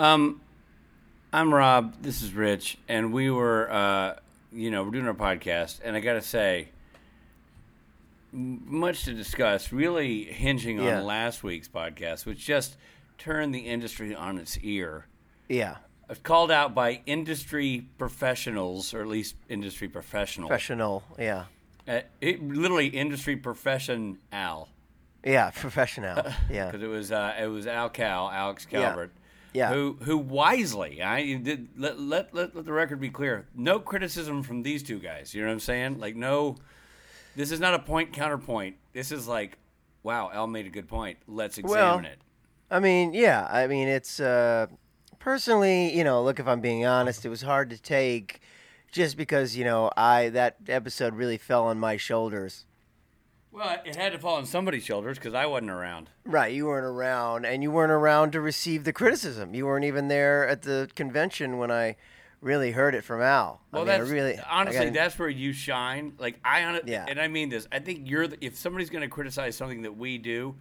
I'm Rob. This is Rich, and we were, we're doing our podcast, and I gotta say, much to discuss, really hinging on last week's podcast, which just turned the industry on its ear. Yeah, called out by industry professionals, or at least industry professional. Professional, yeah. It literally industry profession Al. Yeah, professional. Yeah, because it was Alex Calvert. Yeah. Yeah. Who wisely, let the record be clear, no criticism from these two guys. You know what I'm saying? Like, no, this is not a point-counterpoint. This is like, wow, Al made a good point. Let's examine it. I mean, yeah. I mean, it's, personally, look, if I'm being honest, it was hard to take just because, that episode really fell on my shoulders. Well, it had to fall on somebody's shoulders because I wasn't around. Right, you weren't around, and you weren't around to receive the criticism. You weren't even there at the convention when I really heard it from Al. Well, that's where you shine. Like, and I mean this. I think if somebody's going to criticize something that we do,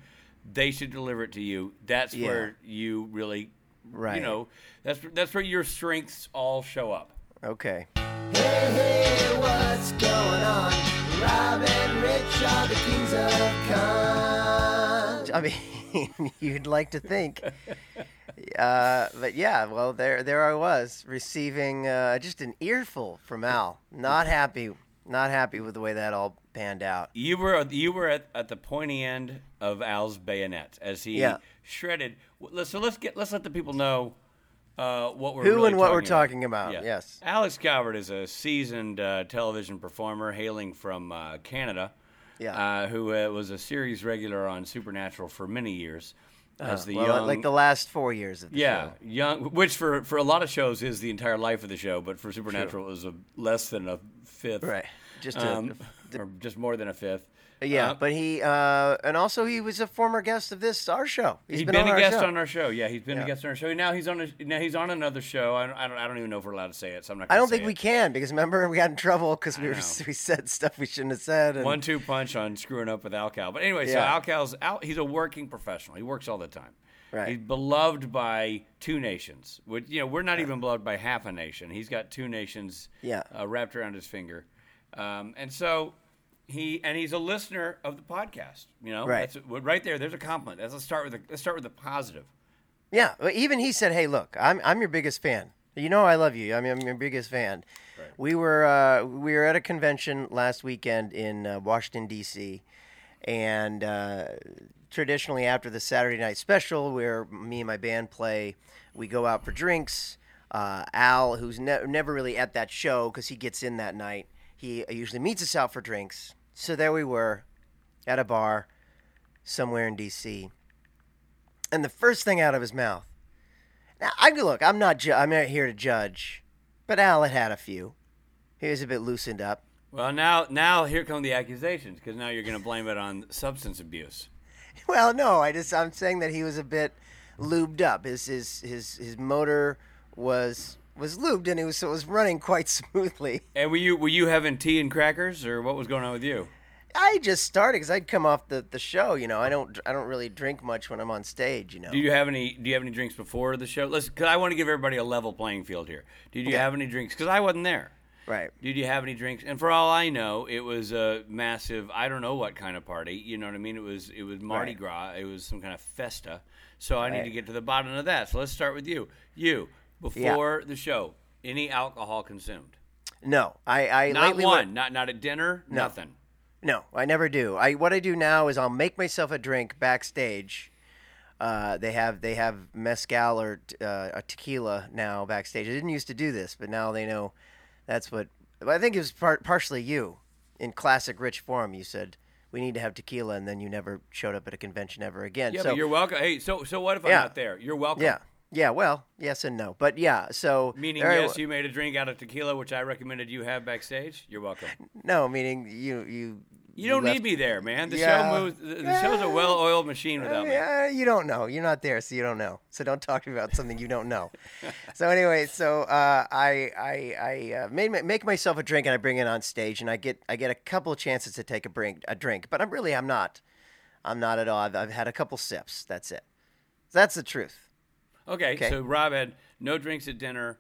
they should deliver it to you. That's where you really, that's where your strengths all show up. Okay. Hey, what's going on? Rob and Rich are the kings of con. I mean, you'd like to think. But yeah, well, there I was, receiving just an earful from Al. Not happy with the way that all panned out. You were at the pointy end of Al's bayonet as he shredded. So let's let the people know what we're talking about. Yeah. Yes, Alex Calvert is a seasoned television performer hailing from Canada, who was a series regular on Supernatural for many years, as young, like the last 4 years of the show. Yeah, young, which for a lot of shows is the entire life of the show, but for Supernatural it was less than a fifth, right? Or just more than a fifth. Yeah, but he and also he was a former guest of our show. He's been a guest on our show. Yeah, he's been a guest on our show. Now he's on another show. I don't even know if we're allowed to say it. So I'm not. I don't think we can because remember we got in trouble because we said stuff we shouldn't have said. And 1-2 punch on screwing up with Al Cal. But anyway, so Al Cal's out. He's a working professional. He works all the time. Right. He's beloved by two nations. Which, we're not even beloved by half a nation. He's got two nations wrapped around his finger, and so. He's a listener of the podcast, Right. That's, right there. There's a compliment. Let's start with the positive. Yeah. Even he said, "Hey, look, I'm your biggest fan. I love you. I'm your biggest fan." Right. We were at a convention last weekend in Washington D.C., and traditionally after the Saturday night special, where me and my band play, we go out for drinks. Al, who's never really at that show because he gets in that night, he usually meets us out for drinks. So there we were at a bar somewhere in D.C. And the first thing out of his mouth. Now, I'm not here to judge, but Al had a few. He was a bit loosened up. Well, now here come the accusations, because now you're going to blame it on substance abuse. Well, no, I'm saying that he was a bit lubed up. His motor was lubed, and it was running quite smoothly. And were you having tea and crackers, or what was going on with you? I just started because I'd come off the show. I don't really drink much when I'm on stage. Do you have any drinks before the show? Because I want to give everybody a level playing field here. Did you have any drinks? Because I wasn't there. Right. Did you have any drinks? And for all I know, it was a massive, I don't know what kind of party. You know what I mean? It was Mardi Gras. It was some kind of festa. So I need to get to the bottom of that. So let's start with you. Before the show, any alcohol consumed? No, I not lately one, not at dinner, no. Nothing. No, I never do. What I do now is I'll make myself a drink backstage. They have mezcal or a tequila now backstage. I didn't used to do this, but now they know that's what. I think it was partially you in classic Rich form. You said we need to have tequila, and then you never showed up at a convention ever again. Yeah, so, but you're welcome. Hey, so what if I'm not there? You're welcome. Yeah. Yeah, well, yes and no, but so... Meaning, yes, you made a drink out of tequila, which I recommended you have backstage? You're welcome. No, meaning you don't need me there, man. The show moves... The show's a well-oiled machine without me. You don't know. You're not there, so you don't know. So don't talk to me about something you don't know. So anyway, I make myself a drink, and I bring it on stage, and I get a couple of chances to take a drink, but I'm not at all. I've had a couple sips. That's it. That's the truth. Okay, so Rob had no drinks at dinner.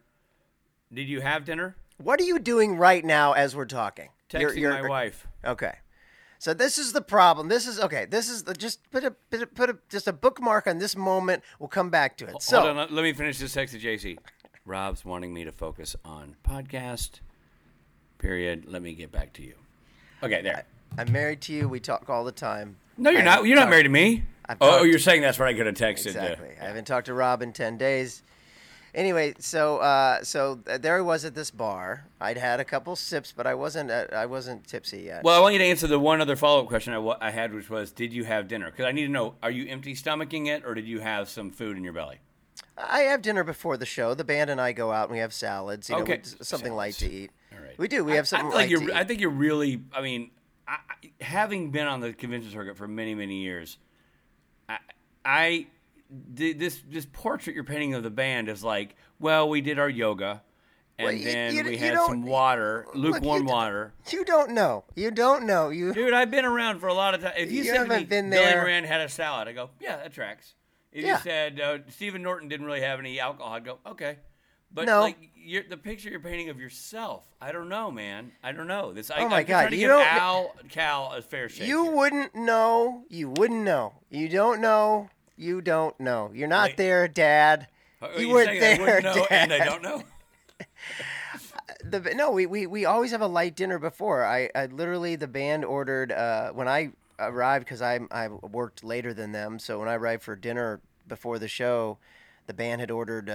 Did you have dinner? What are you doing right now as we're talking? Texting my wife. Okay. So this is the problem. Just put a bookmark on this moment. We'll come back to it. So hold on, let me finish this text to JC. Rob's wanting me to focus on podcast. Period. Let me get back to you. Okay, there. I'm married to you. We talk all the time. No, you're not. You're not married to me. You're saying that's what I could have texted. Exactly. I haven't talked to Rob in 10 days. Anyway, so there I was at this bar. I'd had a couple sips, but I wasn't tipsy yet. Well, I want you to answer the one other follow-up question I had, which was, did you have dinner? Because I need to know, are you empty stomaching it, or did you have some food in your belly? I have dinner before the show. The band and I go out, and we have salads. Something light to eat. All right. We do. We have something light to eat. I think you're really, I mean, having been on the convention circuit for many, many years, this portrait you're painting of the band is like, well, we did our yoga, and then we had some water, lukewarm water. You don't know. Dude, I've been around for a lot of time. If you said to me, Bill Moran had a salad, I go, yeah, that tracks. If you said Stephen Norton didn't really have any alcohol, I'd go, okay. But the picture you're painting of yourself, I don't know, man. I don't know. I'm trying to give Cal a fair shake. You wouldn't know. You don't know. You're not there, Dad. You weren't there, Dad. And I don't know. We always have a light dinner before. I literally, the band ordered when I arrived, because I worked later than them. So when I arrived for dinner before the show, the band had ordered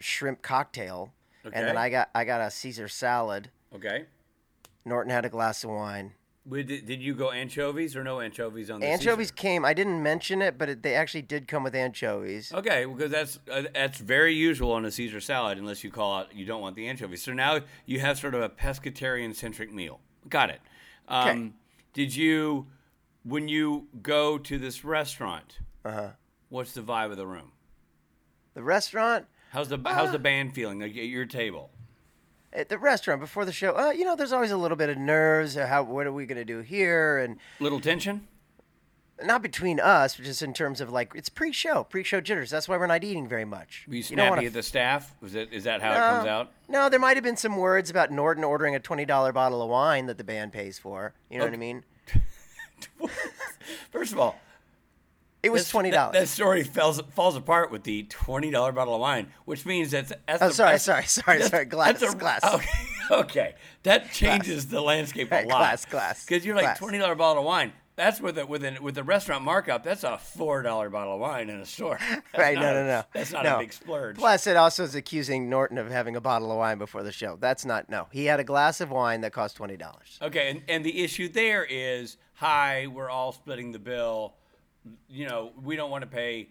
shrimp cocktail, and then I got a Caesar salad. Okay. Norton had a glass of wine. Did you go anchovies or no anchovies on the anchovies Caesar? Came. I didn't mention it, but they actually did come with anchovies. Okay, because that's very usual on a Caesar salad, unless you call out you don't want the anchovies. So now you have sort of a pescatarian-centric meal. Got it. Okay. When you go to this restaurant, what's the vibe of the room? The restaurant? How's the band feeling at your table? At the restaurant before the show, there's always a little bit of nerves. What are we going to do here? And little tension, not between us, but just in terms of like it's pre-show jitters. That's why we're not eating very much. Were you snappy at the staff? Is that how it comes out? No, there might have been some words about Norton ordering a $20 bottle of wine that the band pays for. You know what I mean? First of all, it was $20. That story falls apart with the $20 bottle of wine, which means that's sorry. Glass. Okay. That changes the landscape a lot. Glass. Because you're like $20 bottle of wine. That's with a restaurant markup. That's a $4 bottle of wine in a store. That's right? No. That's not a big splurge. Plus, it also is accusing Norton of having a bottle of wine before the show. That's not. No, he had a glass of wine that cost $20. Okay, and the issue there is, we're all splitting the bill. We don't want to pay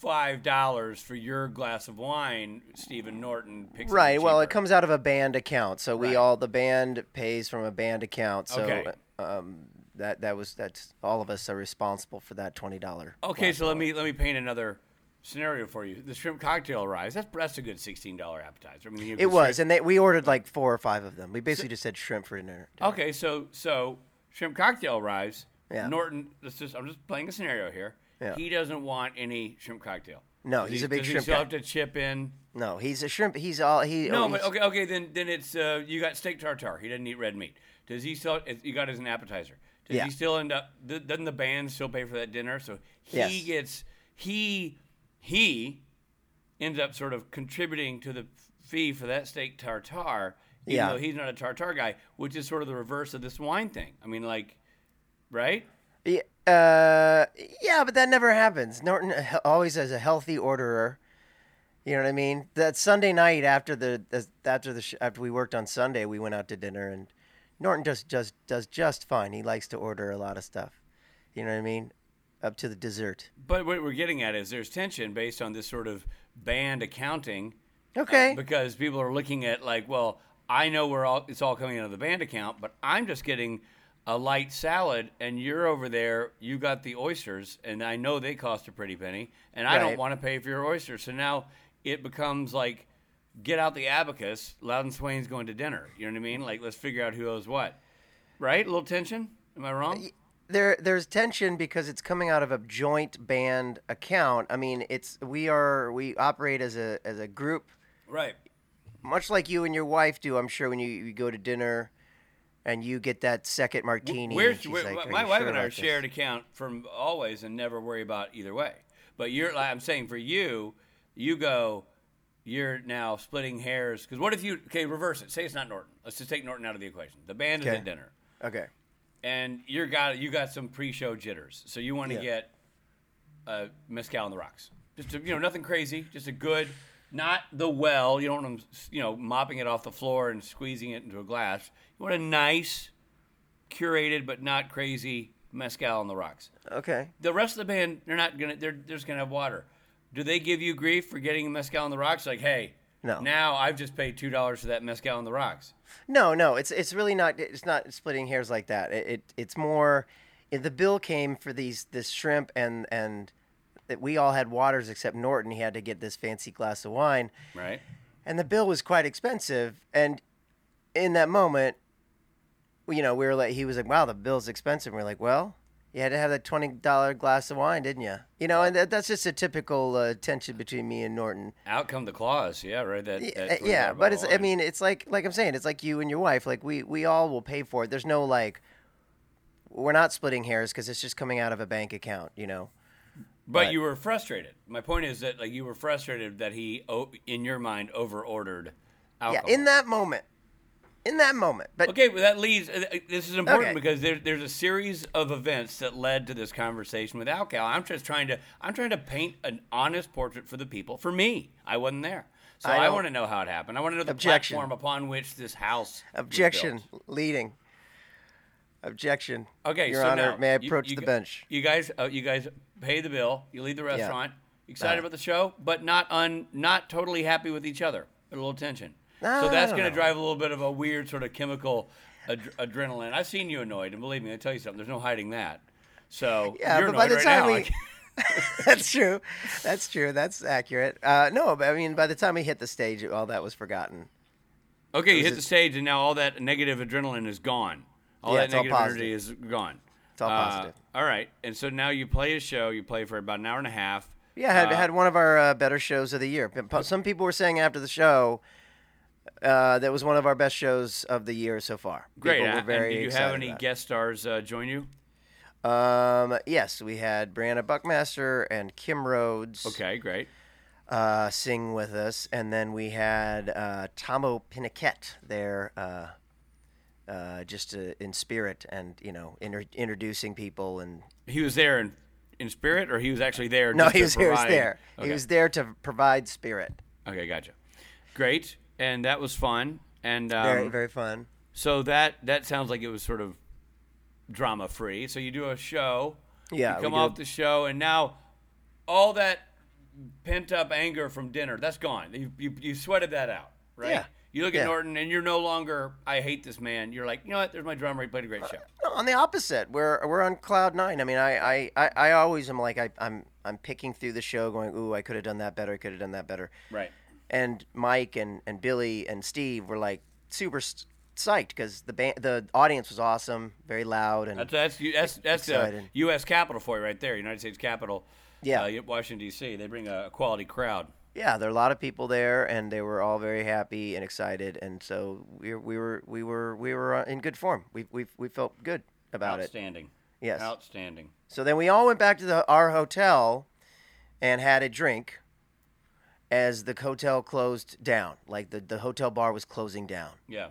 $5 for your glass of wine, Stephen Norton. Picks right. Well, it comes out of a band account, so the band pays from a band account. So that's all of us are responsible for that $20. Okay, so let me paint another scenario for you. The shrimp cocktail arrives. That's a good $16 appetizer. I mean, we ordered like 4 or 5 of them. We basically just said shrimp for dinner. Okay, so shrimp cocktail arrives. Yeah. Norton, I'm just playing a scenario here. Yeah. He doesn't want any shrimp cocktail. No, he's a big shrimp guy. Does he still have to chip in? No, he's a shrimp. He's all he. No, but okay. Then it's you got steak tartare. He doesn't eat red meat. Does he still? You got it as an appetizer. Does he still end up? Doesn't the band still pay for that dinner? So he gets he ends up sort of contributing to the fee for that steak tartare, even though he's not a tartare guy, which is sort of the reverse of this wine thing. I mean, like. Right? Yeah, but that never happens. Norton always is a healthy orderer. You know what I mean? That Sunday night after we worked on Sunday, we went out to dinner, and Norton does just fine. He likes to order a lot of stuff. You know what I mean? Up to the dessert. But what we're getting at is there's tension based on this sort of band accounting. Okay. Because people are looking at like, well, I know it's all coming out of the band account, but I'm just getting a light salad, and you're over there, you got the oysters, and I know they cost a pretty penny, and I don't want to pay for your oysters. So now it becomes like, get out the abacus, Loudon Swain's going to dinner. You know what I mean? Like, let's figure out who owes what. Right? A little tension? Am I wrong? There's tension because it's coming out of a joint band account. I mean, we operate as a group, right? Much like you and your wife do, I'm sure, when you go to dinner and you get that second martini. My wife and I are shared account from always and never worry about either way. But I'm saying for you, you're now splitting hairs. Because what if reverse it. Say it's not Norton. Let's just take Norton out of the equation. The band is at dinner. Okay. And you got some pre-show jitters, so you want to get mezcal on the rocks. Just nothing crazy, just a good, not the well. You don't want them, mopping it off the floor and squeezing it into a glass. You want a nice, curated but not crazy mezcal on the rocks. Okay. The rest of the band, they're just gonna have water. Do they give you grief for getting mezcal on the rocks? Like, hey. No. Now I've just paid $2 for that mezcal on the rocks. No, it's really not. It's not splitting hairs like that. It's more. The bill came for this shrimp and that we all had waters except Norton. He had to get this fancy glass of wine. Right. And the bill was quite expensive. And in that moment, we were like, he was like, "Wow, the bill's expensive." And we're like, "Well, you had to have that $20 glass of wine, didn't you?" And that's just a typical tension between me and Norton. Out come the claws, yeah, right. That yeah, but it's. Wine. I mean, it's like I'm saying, it's like you and your wife. Like we all will pay for it. There's no we're not splitting hairs because it's just coming out of a bank account, But you were frustrated. My point is that you were frustrated that he, in your mind, over-ordered alcohol. Yeah, in that moment. But okay, well, that leads. This is important because there's a series of events that led to this conversation with Alcal. I'm just trying to paint an honest portrait for the people. For me, I wasn't there, so I want to know how it happened. I want to know the platform upon which this house. Objection. Was built. Leading. Objection. Okay, Your Honor, now, may I approach the bench? You guys pay the bill. You leave the restaurant. Yeah. Excited about the show, but not totally happy with each other. A little tension. No, so that's going to drive a little bit of a weird sort of chemical adrenaline. I've seen you annoyed, and believe me, I tell you something. There's no hiding that. So you're annoyed by the time that's true. That's true. That's accurate. By the time we hit the stage, all that was forgotten. Okay, you hit the stage, and now all that negative adrenaline is gone. All that negative energy is gone. It's all positive. All right, and so now you play a show. You play for about an hour and a half. Yeah, had one of our better shows of the year. Some people were saying after the show. That was one of our best shows of the year so far. Great. Were very did you have any guest stars join you? Yes, we had Brianna Buckmaster and Kim Rhodes. Okay, great. Sing with us, and then we had Tomo Pinaket there, just in spirit, and introducing people. And he was there in spirit, or he was actually there. No, he was there. Okay. He was there to provide spirit. Okay, gotcha. Great. And that was fun, and very, very fun. So that sounds like it was sort of drama free. So you do a show, you come off the show, and now all that pent up anger from dinner, that's gone. You sweated that out, right? Yeah. You look at Norton, and you're no longer I hate this man. You're like, you know what? There's my drummer. He played a great show. No, on the opposite, we're on cloud nine. I mean, I always am like I'm picking through the show, going, ooh, I could have done that better. I could have done that better. Right. And Mike and Billy and Steve were like super psyched because the audience was awesome, very loud, and that's the U.S. Capitol for you right there, United States Capitol, Washington D.C. They bring a quality crowd. Yeah, there are a lot of people there, and they were all very happy and excited, and so we were in good form. We felt good about it. Yes, outstanding. So then we all went back to our hotel and had a drink. As the hotel closed down, like the hotel bar was closing down. Yeah.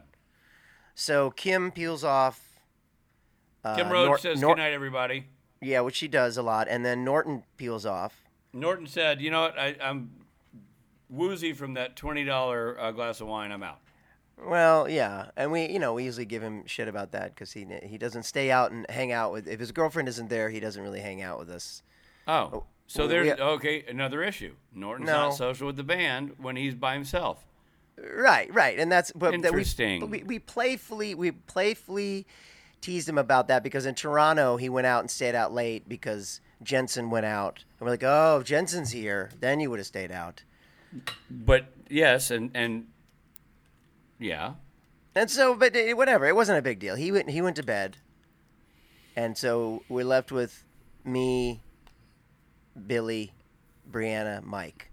So Kim peels off. Kim Rhodes says, "Good night, everybody." Yeah, which she does a lot, and then Norton peels off. Norton said, "You know what? I'm woozy from that $20 glass of wine. I'm out." Well, yeah, and we usually give him shit about that because he doesn't stay out and hang out with. If his girlfriend isn't there, he doesn't really hang out with us. Oh. So there's another issue. Norton's not social with the band when he's by himself. Right, and that's interesting. We playfully teased him about that because in Toronto he went out and stayed out late because Jensen went out, and we're like, oh, if Jensen's here, then you would have stayed out. But yes, and yeah, and so, but whatever, it wasn't a big deal. He went to bed. And so we're left with me, Billy, Brianna, Mike.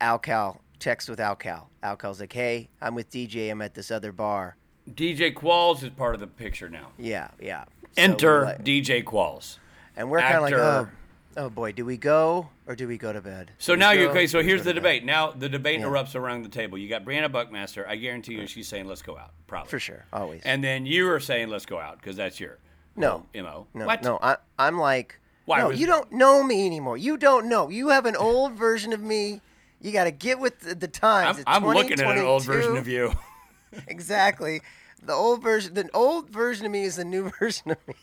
Alcal texts with Alcal. Alcal's like, hey, I'm with DJ. I'm at this other bar. DJ Qualls is part of the picture now. Yeah, yeah. Enter DJ Qualls. And we're kind of like, oh boy, do we go or do we go to bed? So now you're okay. So here's the debate. Now the debate erupts around the table. You got Brianna Buckmaster. I guarantee you she's saying, let's go out. Probably. For sure. Always. And then you are saying, let's go out because that's your MO. No, what? No, I'm like, you don't know me anymore. You don't know. You have an old version of me. You got to get with the times. I'm looking at an old version of you. Exactly. The old version of me is the new version of me.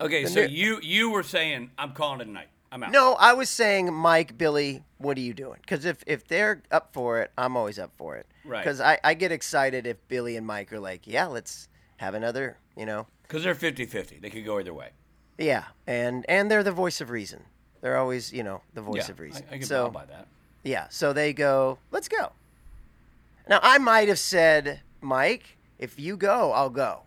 Okay, so you were saying, I'm calling it a night. I'm out. No, I was saying, Mike, Billy, what are you doing? Because if they're up for it, I'm always up for it. Right. Because I get excited if Billy and Mike are like, yeah, let's have another, Because they're 50-50. They could go either way. Yeah, and they're the voice of reason. They're always, the voice of reason. I can buy that. Yeah, so they go, let's go. Now, I might have said, Mike, if you go, I'll go.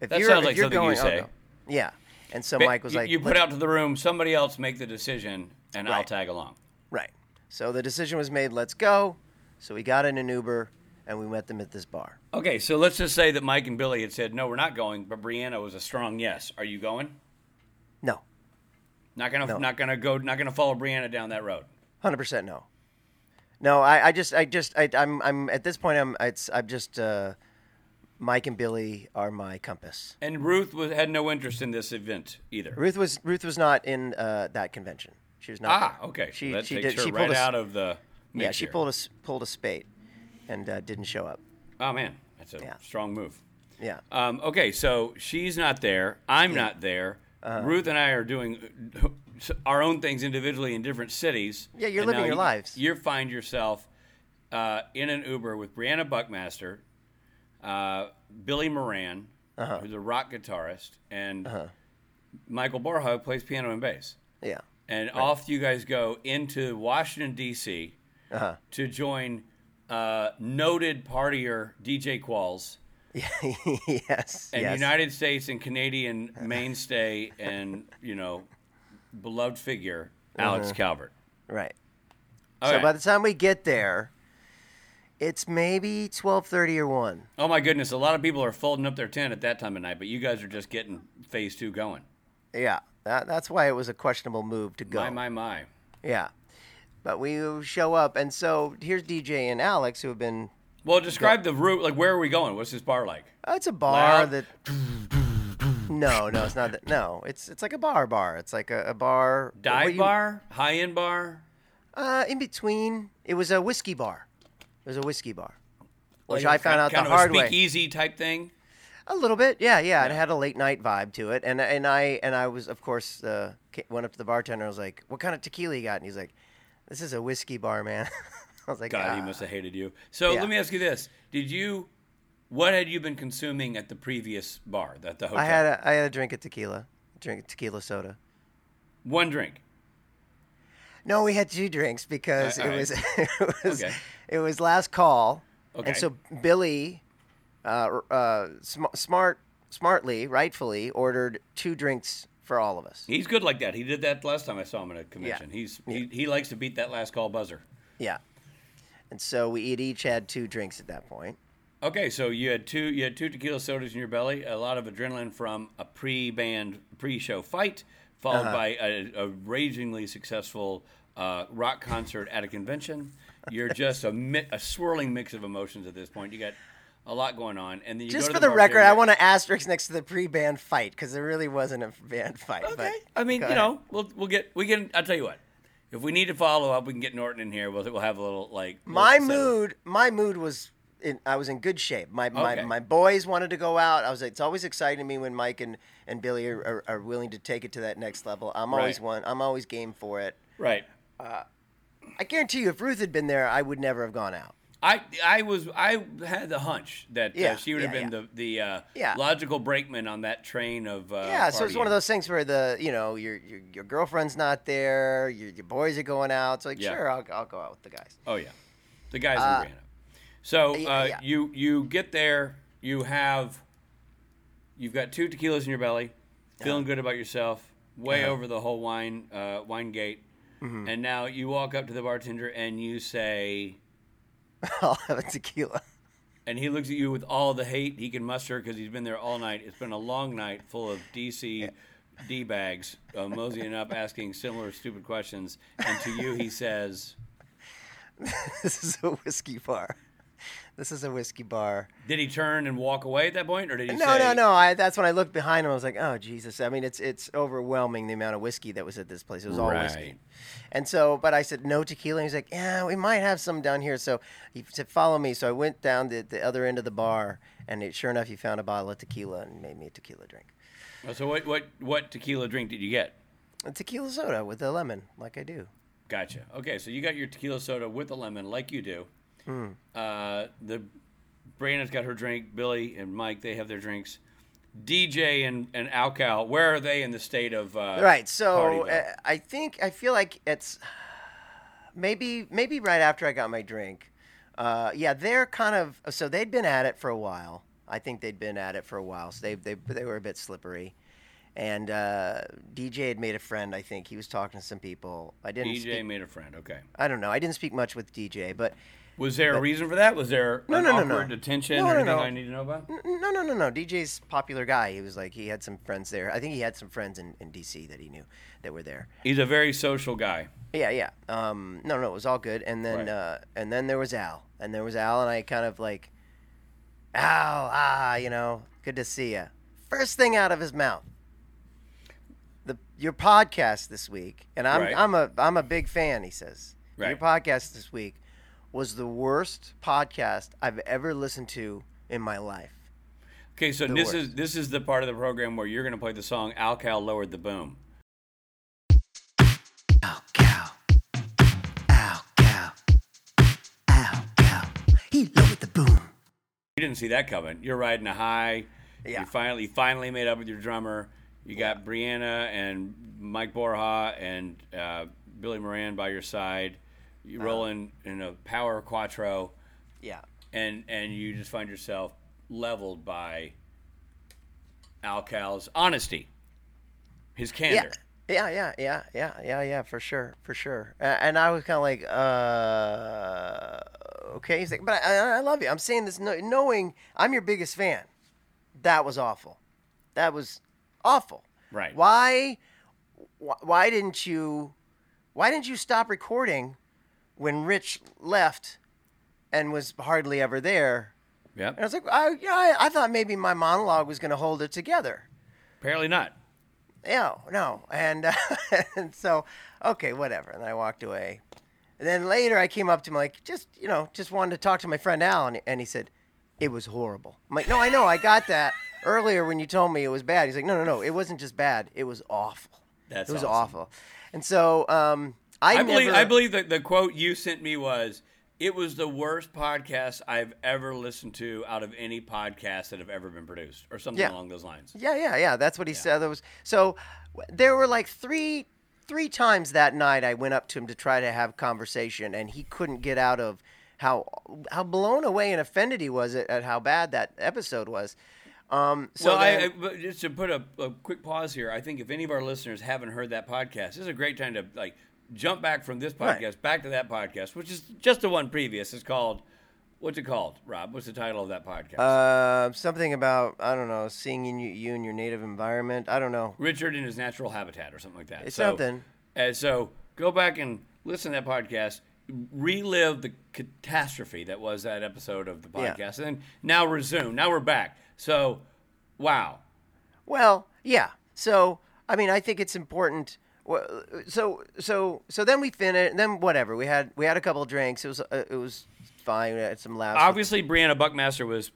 That sounds like something you say. Yeah. And so Mike was like... You put out to the room, somebody else make the decision, and I'll tag along. Right. So the decision was made, let's go. So we got in an Uber, and we met them at this bar. Okay, so let's just say that Mike and Billy had said, no, we're not going, but Brianna was a strong yes. Are you going? No. Not gonna follow Brianna down that road. 100% no. No, I'm at this point. Mike and Billy are my compass. And Ruth had no interest in this event either. Ruth was not in that convention. She was not. Ah, there. Okay. She pulled a spate and didn't show up. Oh man, that's a strong move. Yeah. Okay, so she's not there. I'm not there. Ruth and I are doing our own things individually in different cities. Yeah, you're living your lives. You find yourself in an Uber with Brianna Buckmaster, Billy Moran, who's a rock guitarist, and Michael Borho, who plays piano and bass. Yeah. And off you guys go into Washington, D.C. to join noted partier DJ Qualls. Yes. And United States and Canadian mainstay and, beloved figure, Alex Calvert. Right. All so by the time we get there, it's maybe 12:30 or 1. Oh, my goodness. A lot of people are folding up their tent at that time of night, but you guys are just getting phase 2 going. Yeah. That's why it was a questionable move to go. My. Yeah. But we show up, and so here's DJ and Alex who have been... Well, describe the route. Like, where are we going? What's this bar like? Oh, it's a bar that... No, it's not that. No, it's like a bar. It's like a bar. Dive bar? High-end bar? In between. It was a whiskey bar. Which I found out the hard way. Kind of a speakeasy type thing? A little bit, yeah. It had a late-night vibe to it. And I was, of course, went up to the bartender. I was like, what kind of tequila you got? And he's like, this is a whiskey bar, man. I was like, God, he must have hated you. So let me ask you this: what had you been consuming at the previous bar at the hotel? I had a drink of tequila, soda. One drink. No, we had two drinks because it was last call, and so Billy, smartly, rightfully ordered two drinks for all of us. He's good like that. He did that last time I saw him at a convention. Yeah. He likes to beat that last call buzzer. Yeah. And so we each had two drinks at that point. Okay, so you had two tequila sodas in your belly, a lot of adrenaline from a pre-show fight, followed by a ragingly successful rock concert at a convention. You're just a swirling mix of emotions at this point. You got a lot going on, and then just for the record, I want to asterisk next to the pre-band fight because there really wasn't a band fight. Okay, but, I mean, we'll get. I'll tell you what. If we need to follow up, we can get Norton in here. We'll have a little like my mood was I was in good shape. My boys wanted to go out. I was like, it's always exciting to me when Mike and Billy are willing to take it to that next level. I'm always game for it. Right. I guarantee you, if Ruth had been there, I would never have gone out. I had the hunch that she would have been the logical brakeman on that train of so it's one of those things where your girlfriend's not there, your boys are going out. It's like sure, I'll go out with the guys. Oh yeah, the guys in Brianna. So you get there, you have You've got 2 tequilas in your belly, feeling good about yourself, way over the whole wine gate, and now you walk up to the bartender and you say, "I'll have a tequila." And he looks at you with all the hate he can muster because he's been there all night. It's been a long night full of DC D-bags moseying up, asking similar stupid questions. And to you, he says, "This is a whiskey bar. This is a whiskey bar." Did he turn and walk away at that point, or did he? No. That's when I looked behind him. I was like, "Oh Jesus!" I mean, it's overwhelming the amount of whiskey that was at this place. It was all whiskey, and so. But I said no tequila. And he's like, "Yeah, we might have some down here." So he said, "Follow me." So I went down to the other end of the bar, and sure enough, he found a bottle of tequila and made me a tequila drink. So what tequila drink did you get? A tequila soda with a lemon, like I do. Gotcha. Okay, so you got your tequila soda with a lemon, like you do. The Brianna's got her drink. Billy and Mike, they have their drinks. DJ and Alcal, where are they in the state of right? So I feel like it's maybe right after I got my drink. They're kind of they'd been at it for a while. I think they'd been at it for a while, so they were a bit slippery. And DJ had made a friend, I think. He was talking to some people. Made a friend, okay. I don't know. I didn't speak much with DJ, but... Was there a reason for that? Was there awkward detention or anything I need to know about? No. DJ's a popular guy. He was like, he had some friends there. I think he had some friends in D.C. that he knew that were there. He's a very social guy. Yeah. It was all good. And then there was Al. And I kind of like, Al, good to see you. First thing out of his mouth. Your podcast this week, and I'm a big fan. He says your podcast this week was the worst podcast I've ever listened to in my life. Okay, so this is the part of the program where you're going to play the song "Alcal Lowered the Boom." Alcal, Alcal, Alcal, he lowered the boom. You didn't see that coming. You're riding a high. Yeah. You finally made up with your drummer. You got Brianna and Mike Borho and Billy Moran by your side. You rolling in a power quattro. Yeah. And you just find yourself leveled by Alcal's honesty, his candor. Yeah, for sure. And I was kind of like, okay. He's like, but I love you. I'm saying this knowing I'm your biggest fan. That was awful. That was... awful. Right. Why didn't you stop recording when Rich left and was hardly ever there? Yeah. And I was like, I thought maybe my monologue was going to hold it together. Apparently not. Yeah, no. And, and so, okay, whatever. And I walked away. And then later I came up to him like, just wanted to talk to my friend Al. And he said, it was horrible. I'm like, no, I know. I got that. Earlier when you told me it was bad, he's like, no, it wasn't just bad. It was awful. It was awful. And so I believe that the quote you sent me was, it was the worst podcast I've ever listened to out of any podcast that have ever been produced or something along those lines. Yeah. That's what he said. So there were like three times that night I went up to him to try to have conversation, and he couldn't get out of how blown away and offended he was at how bad that episode was. Just to put a quick pause here, I think if any of our listeners haven't heard that podcast, this is a great time to like jump back from this podcast back to that podcast, which is just the one previous. It's called, what's it called, Rob? What's the title of that podcast? Something about, I don't know, seeing you in your native environment. I don't know. Richard in his natural habitat or something like that. It's something. So go back and listen to that podcast. Relive the catastrophe that was that episode of the podcast, and then now resume. Now we're back. So, wow. Well, yeah. So, I mean, I think it's important. So then we finished, and then whatever. We had a couple of drinks. It was fine. We had some laughs. Obviously, Brianna Buckmaster was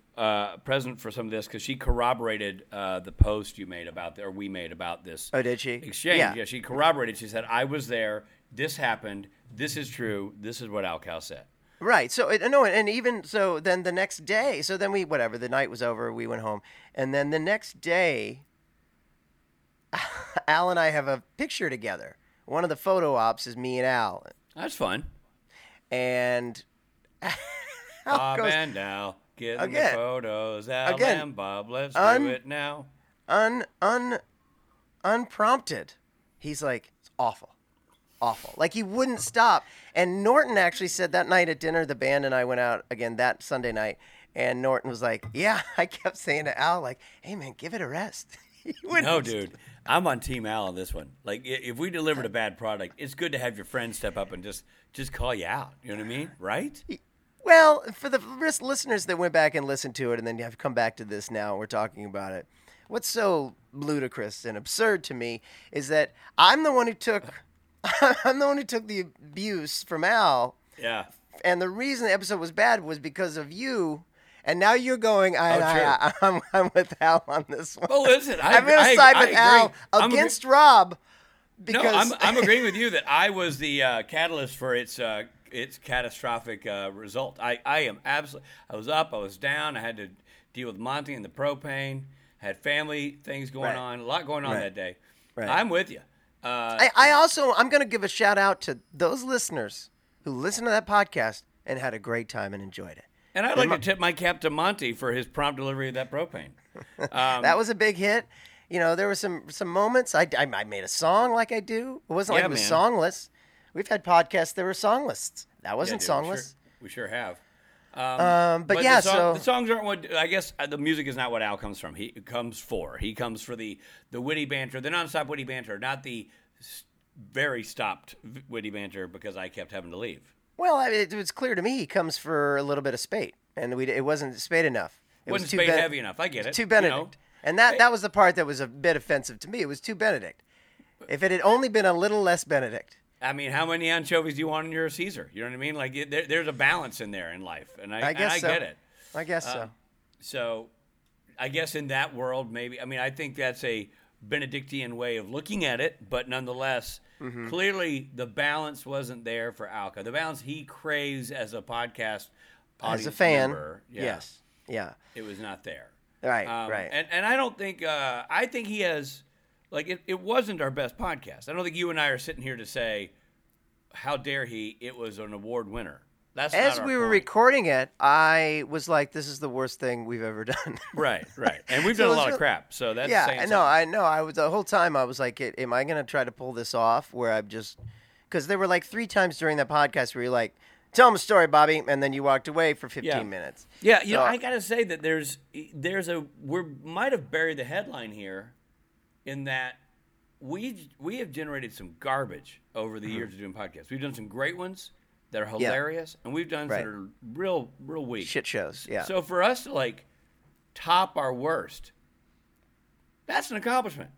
present for some of this because she corroborated the post you made about or we made about this. Oh, did she? Exchange. Yeah, she corroborated. She said, "I was there. This happened. This is true. This is what Alcal said." Right. So, then the next day, the night was over, we went home. And then the next day, Al and I have a picture together. One of the photo ops is me and Al. That's fun. And Al goes, and Al Getting again. The photos out, again. And Bob, let's do it now. Unprompted. He's like, it's awful. Like, he wouldn't stop. And Norton actually said that night at dinner, the band and I went out again that Sunday night, and Norton was like, yeah, I kept saying to Al, like, hey, man, give it a rest. No, dude, I'm on Team Al on this one. Like, if we delivered a bad product, it's good to have your friends step up and just call you out. You know what I mean? Right? Well, for the listeners that went back and listened to it, and then you have come back to this now, and we're talking about it, what's so ludicrous and absurd to me is that I'm the one who took the abuse from Al. Yeah. And the reason the episode was bad was because of you. And now you're going, I'm with Al on this one. Well, listen, I'm going to side with Al against Rob. Because no, I'm agreeing with you that I was the catalyst for its catastrophic result. I am absolutely. I was up. I was down. I had to deal with Monty and the propane. Had family things going on. A lot going on that day. Right. I'm with you. I'm going to give a shout out to those listeners who listened to that podcast and had a great time and enjoyed it. And I'd like to tip my cap to Monty for his prompt delivery of that propane. That was a big hit. You know, there were some moments. I made a song like I do. It wasn't like it was songless. We've had podcasts that were songless. That wasn't songless. We sure have. But yeah, the songs aren't what, I guess the music is not what Al comes from. He comes for. He comes for the witty banter, the nonstop witty banter, not the very stopped witty banter because I kept having to leave. Well, it was clear to me he comes for a little bit of spate, and it wasn't spate enough. It wasn't spate heavy enough. I get it. Too Benedict. You know? And that was the part that was a bit offensive to me. It was too Benedict. If it had only been a little less Benedict. I mean, how many anchovies do you want in your Caesar? You know what I mean? Like, there's a balance in there in life, and I get it. I guess so. So I guess in that world, maybe. I mean, I think that's a Benedictine way of looking at it, but nonetheless... Mm-hmm. Clearly, the balance wasn't there for Alka. The balance he craves as a podcast audience, as a fan, member, yes. Yeah. It was not there. Right, right. And I don't think, I think he has, like, it wasn't our best podcast. I don't think you and I are sitting here to say, how dare he, it was an award winner. That's as not our we were point. Recording it, I was like, this is the worst thing we've ever done. Right. And we've done a lot of crap. So that's saying something. I know. I was, the whole time I was like, am I going to try to pull this off where I'm just – because there were like 3 times during that podcast where you're like, tell them a story, Bobby, and then you walked away for 15 minutes. Yeah, you know, I got to say that there's we might have buried the headline here in that we have generated some garbage over the years of doing podcasts. We've done some great ones. That are hilarious, and we've done that are real, real weak. Shit shows, yeah. So for us to, like, top our worst, that's an accomplishment.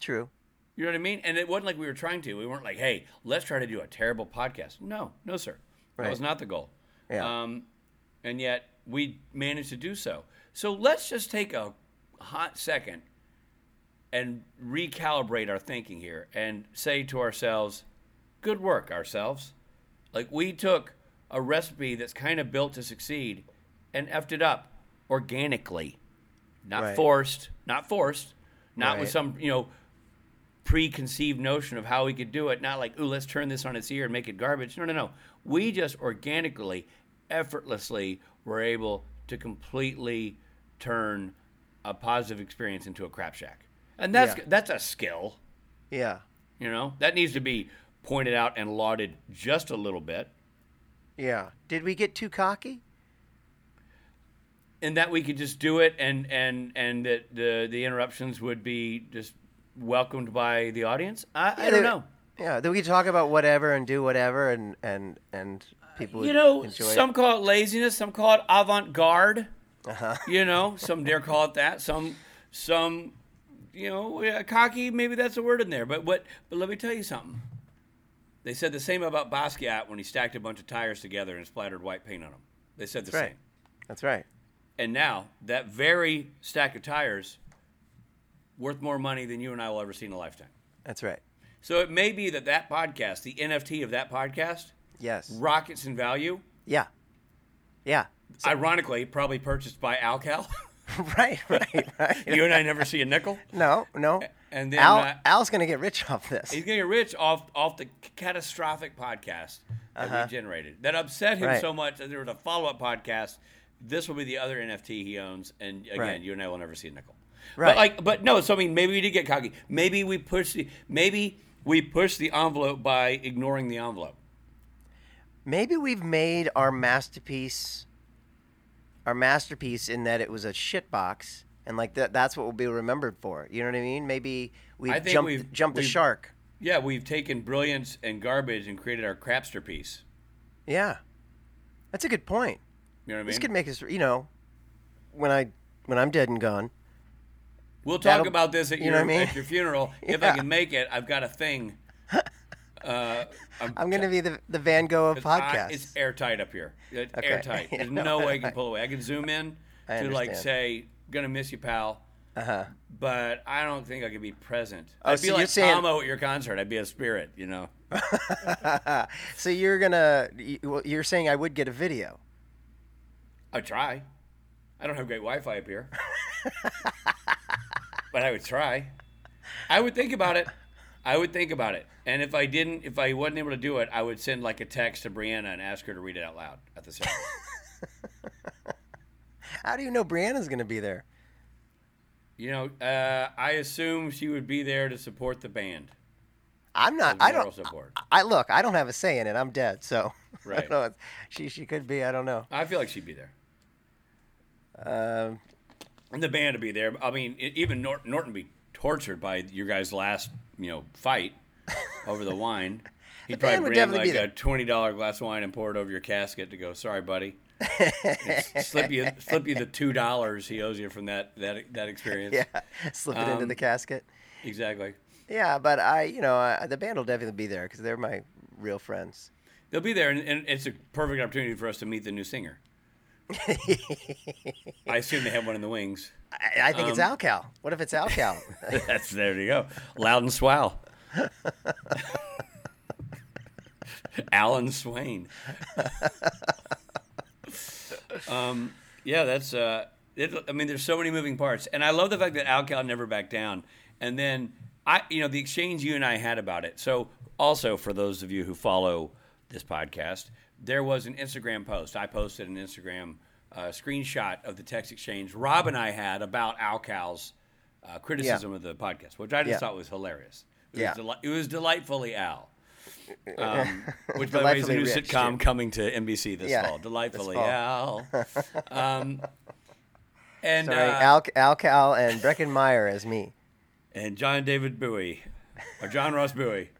True. You know what I mean? And it wasn't like we were trying to. We weren't like, hey, let's try to do a terrible podcast. No, sir. Right. That was not the goal. Yeah. And yet we managed to do so. So let's just take a hot second and recalibrate our thinking here and say to ourselves, good work, ourselves. Like, we took a recipe that's kind of built to succeed and effed it up organically, not forced, not with some, you know, preconceived notion of how we could do it, not like, ooh, let's turn this on its ear and make it garbage. No. We just organically, effortlessly were able to completely turn a positive experience into a crap shack. And that's a skill. Yeah. You know, that needs to be pointed out and lauded just a little bit. Yeah. Did we get too cocky? And that we could just do it and that the interruptions would be just welcomed by the audience? I don't know. Yeah, that we could talk about whatever and do whatever and people would enjoy it. Some call it laziness, some call it avant-garde. Uh-huh. You know, some dare call it that. Some you know, cocky, maybe that's a word in there. But let me tell you something. They said the same about Basquiat when he stacked a bunch of tires together and splattered white paint on them. They said the same. That's right. And now, that very stack of tires worth more money than you and I will ever see in a lifetime. That's right. So it may be that podcast, the NFT of that podcast, rockets in value. Yeah. So, ironically, probably purchased by AlCal. Right. You and I never see a nickel. No. And then Al's going to get rich off this. He's going to get rich off the catastrophic podcast that we generated. That upset him so much that there was a follow-up podcast this will be the other NFT he owns, and again, right. you and I will never see a nickel. Right. But like, but no. So I mean, maybe we did get cocky. Maybe we pushed the envelope by ignoring the envelope. Maybe we've made our masterpiece in that it was a shit box, and like that's what we'll be remembered for. You know what I mean? Maybe we've jumped the shark. Yeah, we've taken brilliance and garbage and created our crapster piece. Yeah, that's a good point. You know what I mean? This could make us, you know, when I'm dead and gone. We'll talk about this at your funeral. Yeah. If I can make it, I've got a thing. I'm going to be the Van Gogh of podcasts. It's airtight up here. It's airtight. There's no way I can pull away. I can zoom in to like say, "Gonna miss you, pal." Uh-huh. But I don't think I could be present. I'd be like Tomo at your concert. I'd be a spirit, you know. So you're saying I would get a video. I'd try. I don't have great Wi-Fi up here. But I would try. I would think about it. And if I wasn't able to do it, I would send like a text to Brianna and ask her to read it out loud at the same time. How do you know Brianna's going to be there? You know, I assume she would be there to support the band. I'm not. I don't. Support. Look, I don't have a say in it. I'm dead, so right. I don't know. She could be. I don't know. I feel like she'd be there. And the band would be there. I mean, even Norton would be tortured by your guys' last, fight over the wine. He'd probably bring like a $20 glass of wine and pour it over your casket to go, "Sorry, buddy." slip you the $2 he owes you from that experience. Yeah, slip it into the casket. Exactly. Yeah, but the band will definitely be there because they're my real friends. They'll be there, and it's a perfect opportunity for us to meet the new singer. I assume they have one in the wings. I think it's Al Cal. What if it's Al Cal? There you go. Loud and swell. Alan Swain. Yeah, that's there's so many moving parts, and I love the fact that Al Cal never backed down. And then the exchange you and I had about it. So also for those of you who follow this podcast, there was an Instagram post. I posted an Instagram screenshot of the text exchange Rob and I had about Al Cal's criticism of the podcast, which I just thought was hilarious. It was delightfully Al. Which, by the way, is a new sitcom coming to NBC this fall. Delightfully Al. And sorry, Al Cal and Breckin Meyer as me. And John David Bowie. Or John Ross Bowie.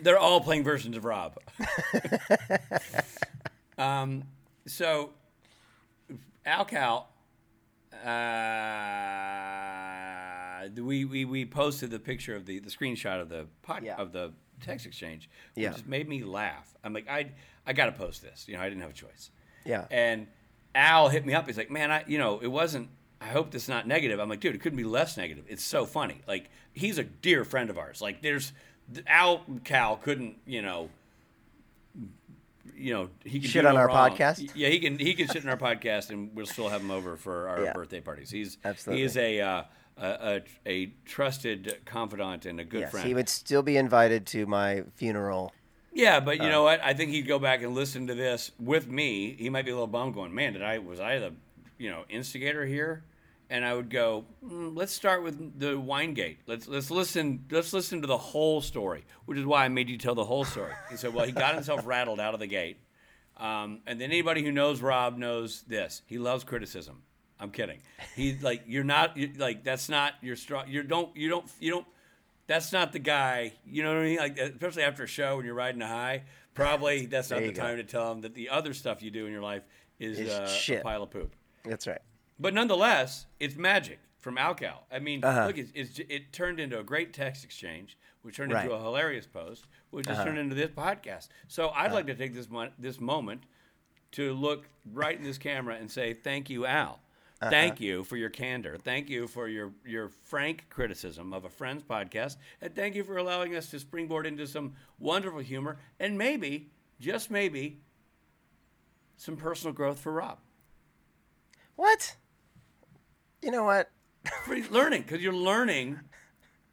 They're all playing versions of Rob. So, Al Cal... we posted the picture of the screenshot of the of the text exchange, which just made me laugh. I'm like, I gotta post this. I didn't have a choice. Yeah. And Al hit me up. He's like, "Man, it wasn't. I hope this is not negative." I'm like, "Dude, it couldn't be less negative. It's so funny. Like, he's a dear friend of ours. Like, Al Cal couldn't, he can shit on our podcast. Yeah, he can shit on our podcast, and we'll still have him over for our birthday parties. He is a trusted confidant and a good friend. He would still be invited to my funeral. Yeah, but you know what? I think he'd go back and listen to this with me. He might be a little bummed, going, "Man, was I the instigator here?" And I would go, "Let's start with the Winegate. Let's listen to the whole story," which is why I made you tell the whole story. He said, "Well, he got himself rattled out of the gate, and then anybody who knows Rob knows this. He loves criticism. I'm kidding. He's like, that's not your strong. You don't. That's not the guy. You know what I mean? Like, especially after a show when you're riding a high, probably that's not the time to tell him that the other stuff you do in your life is a pile of poop. That's right." But nonetheless, it's magic from Al Cal. I mean, look, it turned into a great text exchange, which turned into a hilarious post, which just turned into this podcast. So I'd like to take this moment to look right in this camera and say, "Thank you, Al. Thank you for your candor. Thank you for your frank criticism of a friend's podcast. And thank you for allowing us to springboard into some wonderful humor and maybe, just maybe, some personal growth for Rob." What? You know what? Learning, because you're learning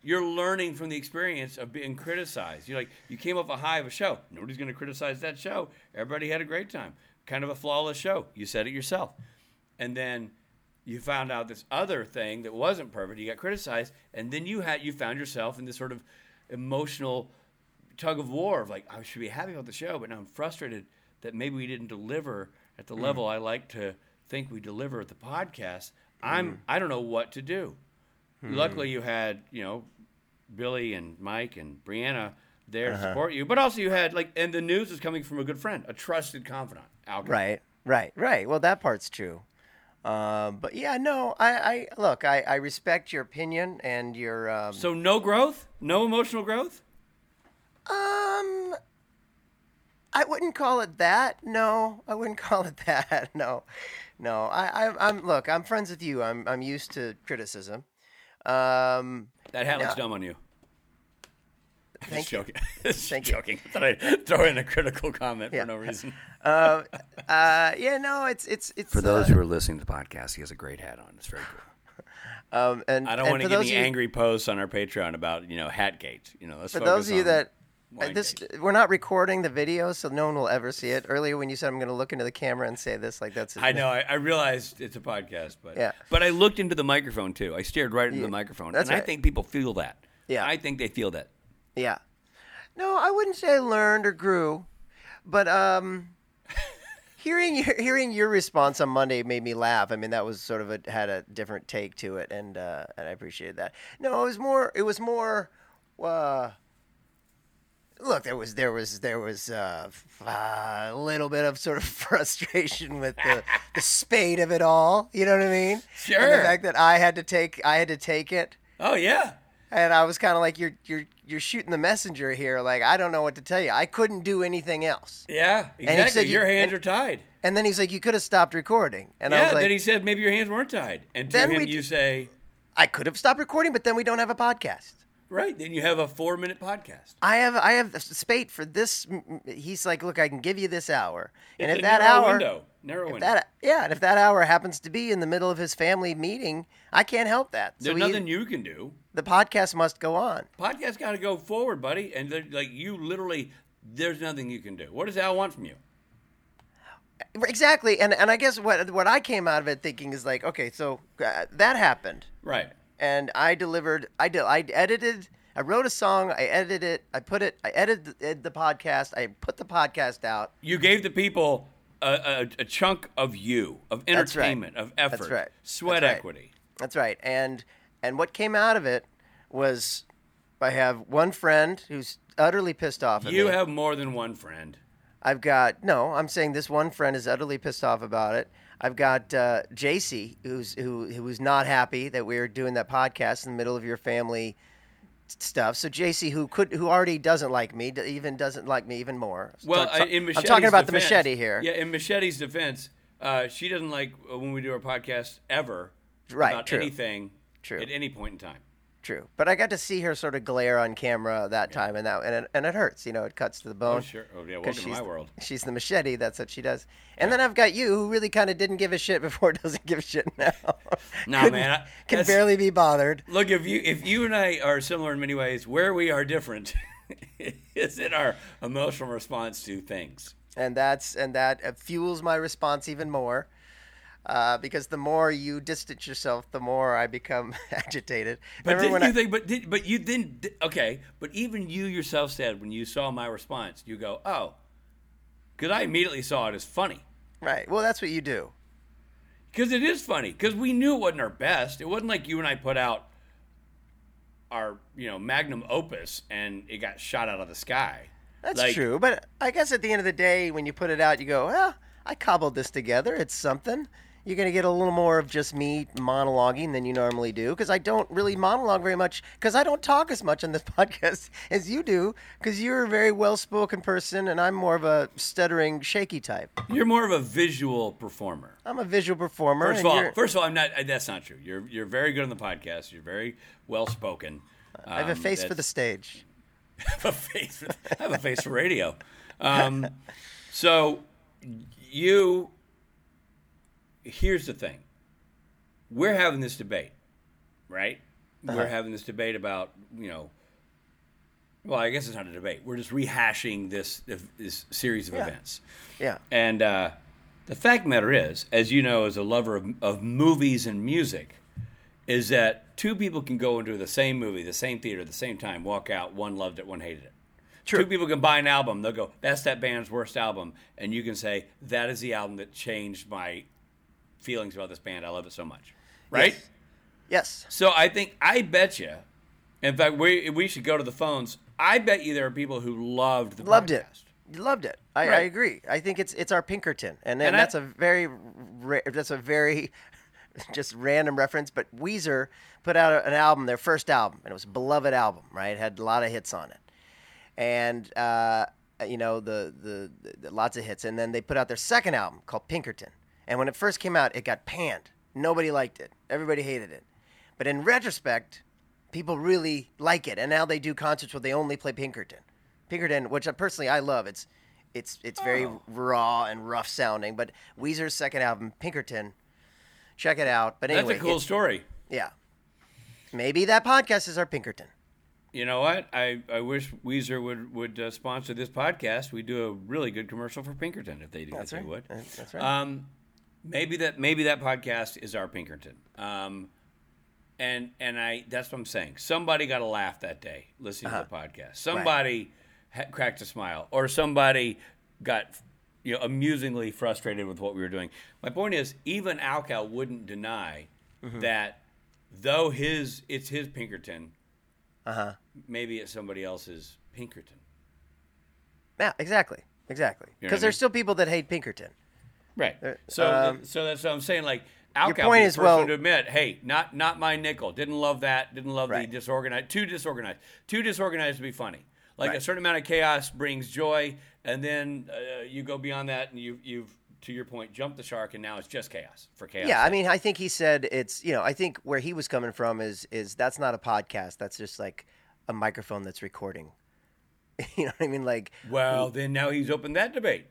You're learning from the experience of being criticized. You're like, you came off a high of a show. Nobody's going to criticize that show. Everybody had a great time. Kind of a flawless show. You said it yourself. And then you found out this other thing that wasn't perfect. You got criticized. And then you found yourself in this sort of emotional tug of war of like, I should be happy about the show, but now I'm frustrated that maybe we didn't deliver at the level I like to think we deliver at the podcast. I don't know what to do. Luckily, you had, Billy and Mike and Brianna there to support you. But also you had, and the news was coming from a good friend, a trusted confidant. Alchemy. Right. Well, that part's true. But, yeah, no, I respect your opinion and your... So no growth? No emotional growth? I wouldn't call it that. No, I wouldn't call it that. No. I'm friends with you. I'm used to criticism. That hat looks dumb on you. Thank you. Joking. I thought I'd throw in a critical comment for no reason. It's for those who are listening to the podcast, he has a great hat on. It's very cool. And I don't want to get any angry posts on our Patreon about hat gates. Let's focus on those of you that we're not recording the video, so no one will ever see it. Earlier, when you said I'm going to look into the camera and say this, that's it. I know. I realized it's a podcast, but I looked into the microphone too. I stared right into the microphone, and I think people feel that. Yeah, I think they feel that. Yeah, no, I wouldn't say I learned or grew, but hearing your response on Monday made me laugh. I mean, that was sort of had a different take to it, and I appreciated that. No, it was more. Look, there was a little bit of sort of frustration with the spate of it all. You know what I mean? Sure. And the fact that I had to take it. Oh yeah. And I was kind of like, you're shooting the messenger here. Like, I don't know what to tell you. I couldn't do anything else. Yeah, exactly. And he said, your hands are tied. And then he's like, you could have stopped recording. And I was like, then he said, maybe your hands weren't tied. And to him, you say, I could have stopped recording, but then we don't have a podcast. Right, then you have a 4-minute podcast. I have spate for this. He's like, look, I can give you this hour, and if that hour, if that hour happens to be in the middle of his family meeting, I can't help that. There's nothing you can do. The podcast must go on. Podcast got to go forward, buddy. And there's nothing you can do. What does Al want from you? Exactly, and I guess what I came out of it thinking is like, okay, so that happened, right? And I delivered. I edited. I wrote a song. I edited it. I edited the podcast. I put the podcast out. You gave the people a chunk of you, of entertainment, of effort, equity. That's right. And what came out of it was, I have one friend who's utterly pissed off at me. You have more than one friend. I'm saying this one friend is utterly pissed off about it. I've got JC, who was not happy that we were doing that podcast in the middle of your family stuff. So JC, who already doesn't like me, even doesn't like me even more. Well, I'm talking about defense, the machete here. Yeah, in Machete's defense, she doesn't like when we do our podcast ever about anything at any point in time. True, but I got to see her sort of glare on camera that time, and it hurts. It cuts to the bone. Oh, sure. Oh, yeah. Welcome to my world. She's the machete. That's what she does. And then I've got you, who really kind of didn't give a shit before, doesn't give a shit now. No, man, can barely be bothered. Look, if you and I are similar in many ways, where we are different is in our emotional response to things, and that fuels my response even more. Because the more you distance yourself, the more I become agitated. But But even you yourself said when you saw my response, you go, oh, because I immediately saw it as funny. Right. Well, that's what you do. Because it is funny. Because we knew it wasn't our best. It wasn't like you and I put out our magnum opus and it got shot out of the sky. That's true. But I guess at the end of the day, when you put it out, you go, well, I cobbled this together. It's something. You're going to get a little more of just me monologuing than you normally do, because I don't really monologue very much, because I don't talk as much on this podcast as you do, because you're a very well-spoken person, and I'm more of a stuttering, shaky type. You're more of a visual performer. I'm a visual performer. First of all, I'm not. That's not true. You're very good on the podcast. You're very well-spoken. I have a face for the stage. I have a face for radio. Here's the thing. We're having this debate, right? we're having this debate about, you know, well, I guess it's not a debate. We're just rehashing this series of events. Yeah. And the fact of the matter is, as you know, as a lover of movies and music, is that two people can go into the same movie, the same theater, at the same time, walk out, one loved it, one hated it. True. Two people can buy an album. They'll go, that's that band's worst album. And you can say, that is the album that changed my feelings about this band. I love it so much. Right? Yes. So I bet you, in fact, we should go to the phones. I bet you there are people who loved the podcast. Loved it. I agree. I think it's our Pinkerton, and that's a very just random reference. But Weezer put out an album, their first album, and it was a beloved album, right? It had a lot of hits on it, and you know the lots of hits. And then they put out their second album called Pinkerton, and when it first came out, it got panned. Nobody liked it. Everybody hated it. But in retrospect, people really like it, and now they do concerts where they only play Pinkerton. Pinkerton, which personally I love. It's very raw and rough sounding. But Weezer's second album, Pinkerton, check it out. But anyway, that's a cool story. Yeah, maybe that podcast is our Pinkerton. You know what? I wish Weezer would sponsor this podcast. We do a really good commercial for Pinkerton if they do. That's right. They would. That's right. Maybe that podcast is our Pinkerton. And that's what I'm saying. Somebody got a laugh that day listening to the podcast. Somebody cracked a smile, or somebody got amusingly frustrated with what we were doing. My point is, even Alcal wouldn't deny that though it's his Pinkerton, maybe it's somebody else's Pinkerton. Yeah, exactly. Because there's still people that hate Pinkerton, right? So, so that's what I'm saying. Like. Alcal, your point is, well, to admit, hey, not my nickel. Didn't love that. Didn't love the disorganized. Too disorganized to be funny. Like a certain amount of chaos brings joy, and then you go beyond that, and you've to your point jumped the shark, and now it's just chaos for chaos. Yeah, I mean, I think he said it's I think where he was coming from is that's not a podcast. That's just like a microphone that's recording. You know what I mean? Like, well, then now he's opened that debate.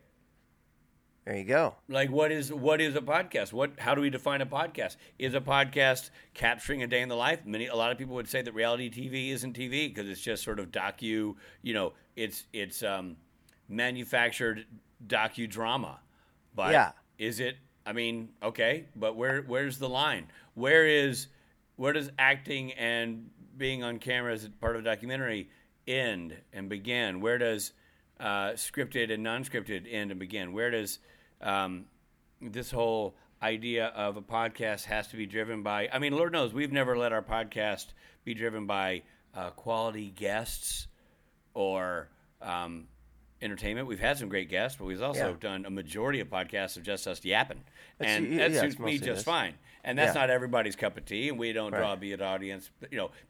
There you go. Like, what is a podcast? How do we define a podcast? Is a podcast capturing a day in the life? A lot of people would say that reality TV isn't TV because it's just sort of docu. It's manufactured docudrama. But is it? I mean, okay, but where's the line? Where does acting and being on camera as part of a documentary end and begin? Where does scripted and non-scripted end and begin? Where does this whole idea of a podcast has to be driven by? I mean, Lord knows we've never let our podcast be driven by quality guests or entertainment. We've had some great guests, but we've also done a majority of podcasts of just us yapping, and that suits me just fine. And that's not everybody's cup of tea, and we don't draw a big audience.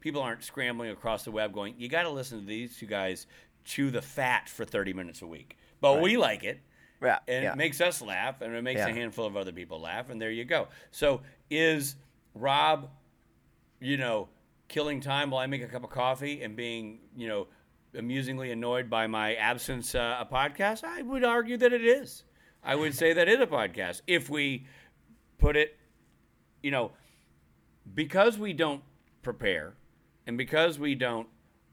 People aren't scrambling across the web going, "You got to listen to these two guys chew the fat for 30 minutes a week." But we like it, and it makes us laugh, and it makes a handful of other people laugh, and there you go. So is Rob, killing time while I make a cup of coffee and being, amusingly annoyed by my absence a podcast? I would argue that it is. I would say that is a podcast. If we put it, because we don't prepare and because we don't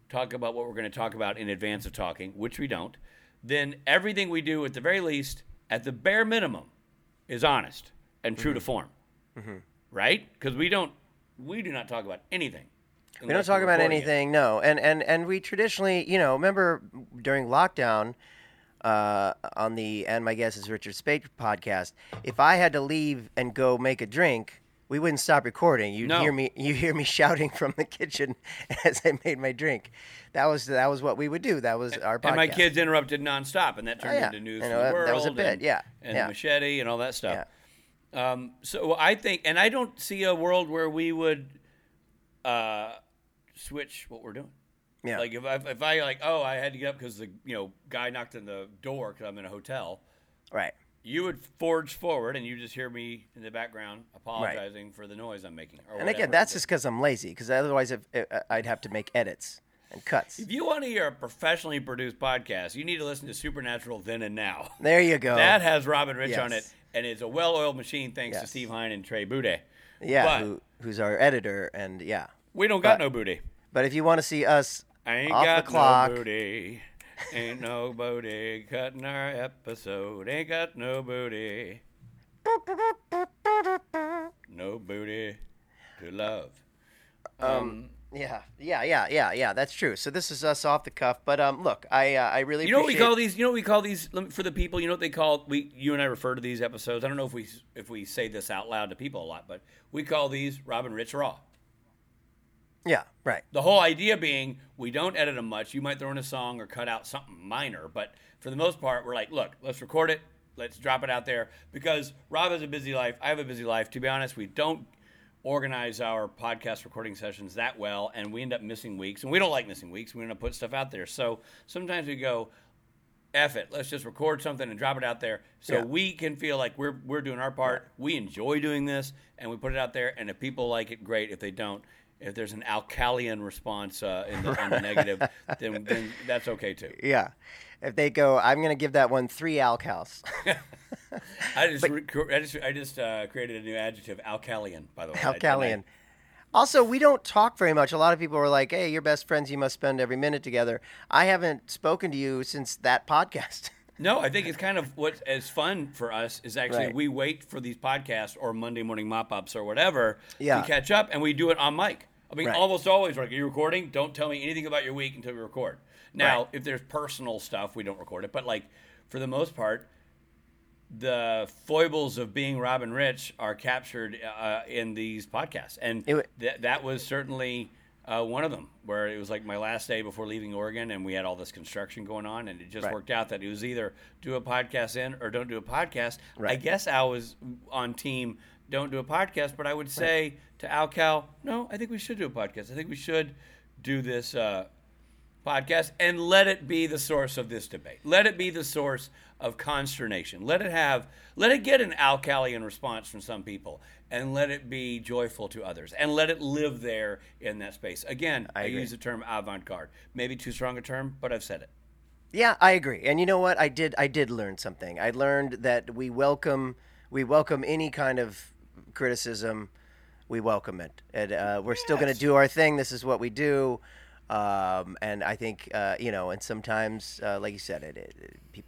talk about what we're going to talk about in advance of talking, which we don't, then everything we do at the very least, at the bare minimum, is honest and true to form, right? Because we do not talk about anything. We don't talk about anything, no. And we traditionally, remember during lockdown on the And My Guess is Richard Speight podcast, if I had to leave and go make a drink, we wouldn't stop recording. You hear me shouting from the kitchen as I made my drink. That was what we would do. That was our podcast. And my kids interrupted nonstop, and that turned into News for the World. That was a bit, and Machete and all that stuff. Yeah. So I think, and I don't see a world where we would switch what we're doing. Yeah. Like if I I had to get up because the guy knocked on the door because I'm in a hotel. Right. You would forge forward, and you just hear me in the background apologizing for the noise I'm making. Or and again, that's just because I'm lazy, because otherwise I'd have to make edits and cuts. If you want to hear a professionally produced podcast, you need to listen to Supernatural Then and Now. There you go. That has Robin Rich on it, and it's a well-oiled machine thanks to Steve Hine and Trey Boudet. Yeah, who's our editor, and We don't got no booty. But if you want to see us off the clock. No booty. Ain't no booty cutting our episode. Ain't got no booty. No booty to love. Yeah. That's true. So this is us off the cuff. But look, I really appreciate... You know what we call these for the people. You know what they call you and I refer to these episodes. I don't know if we say this out loud to people a lot, but we call these Rob and Rich Raw. Yeah, right. The whole idea being we don't edit them much. You might throw in a song or cut out something minor, but for the most part, we're like, look, let's record it. Let's drop it out there because Rob has a busy life. I have a busy life. To be honest, we don't organize our podcast recording sessions that well, and we end up missing weeks, and we don't like missing weeks. We end up putting stuff out there. So sometimes we go, F it. Let's just record something and drop it out there so we can feel like we're doing our part. Yeah. We enjoy doing this, and we put it out there, and if people like it, great. If they don't, if there's an alkalian response in the negative, then that's okay too. Yeah. If they go, I'm going to give that one 3 alcals. I just created a new adjective, alkalian, by the way. Alkalian. Also, we don't talk very much. A lot of people are like, hey, you're best friends. You must spend every minute together. I haven't spoken to you since that podcast. No, I think it's kind of what is fun for us is actually we wait for these podcasts or Monday morning mop-ups or whatever to catch up, and we do it on mic. I mean, almost always, like, are you recording? Don't tell me anything about your week until we record. Now, if there's personal stuff, we don't record it. But, like, for the most part, the foibles of being Rob and Rich are captured in these podcasts. And that was certainly one of them, where it was, like, my last day before leaving Oregon, and we had all this construction going on, and it just worked out that it was either do a podcast in or don't do a podcast. Right. I guess I was on team don't do a podcast, but I would say to Al Cal, no, I think we should do a podcast. I think we should do this podcast and let it be the source of this debate. Let it be the source of consternation. Let it get an Al Calian response from some people and let it be joyful to others and let it live there in that space. Again, I use the term avant-garde. Maybe too strong a term, but I've said it. Yeah, I agree. And you know what? I did learn something. I learned that we welcome any kind of criticism. We welcome it. And we're still going to do our thing. This is what we do. And I think, and sometimes, like you said,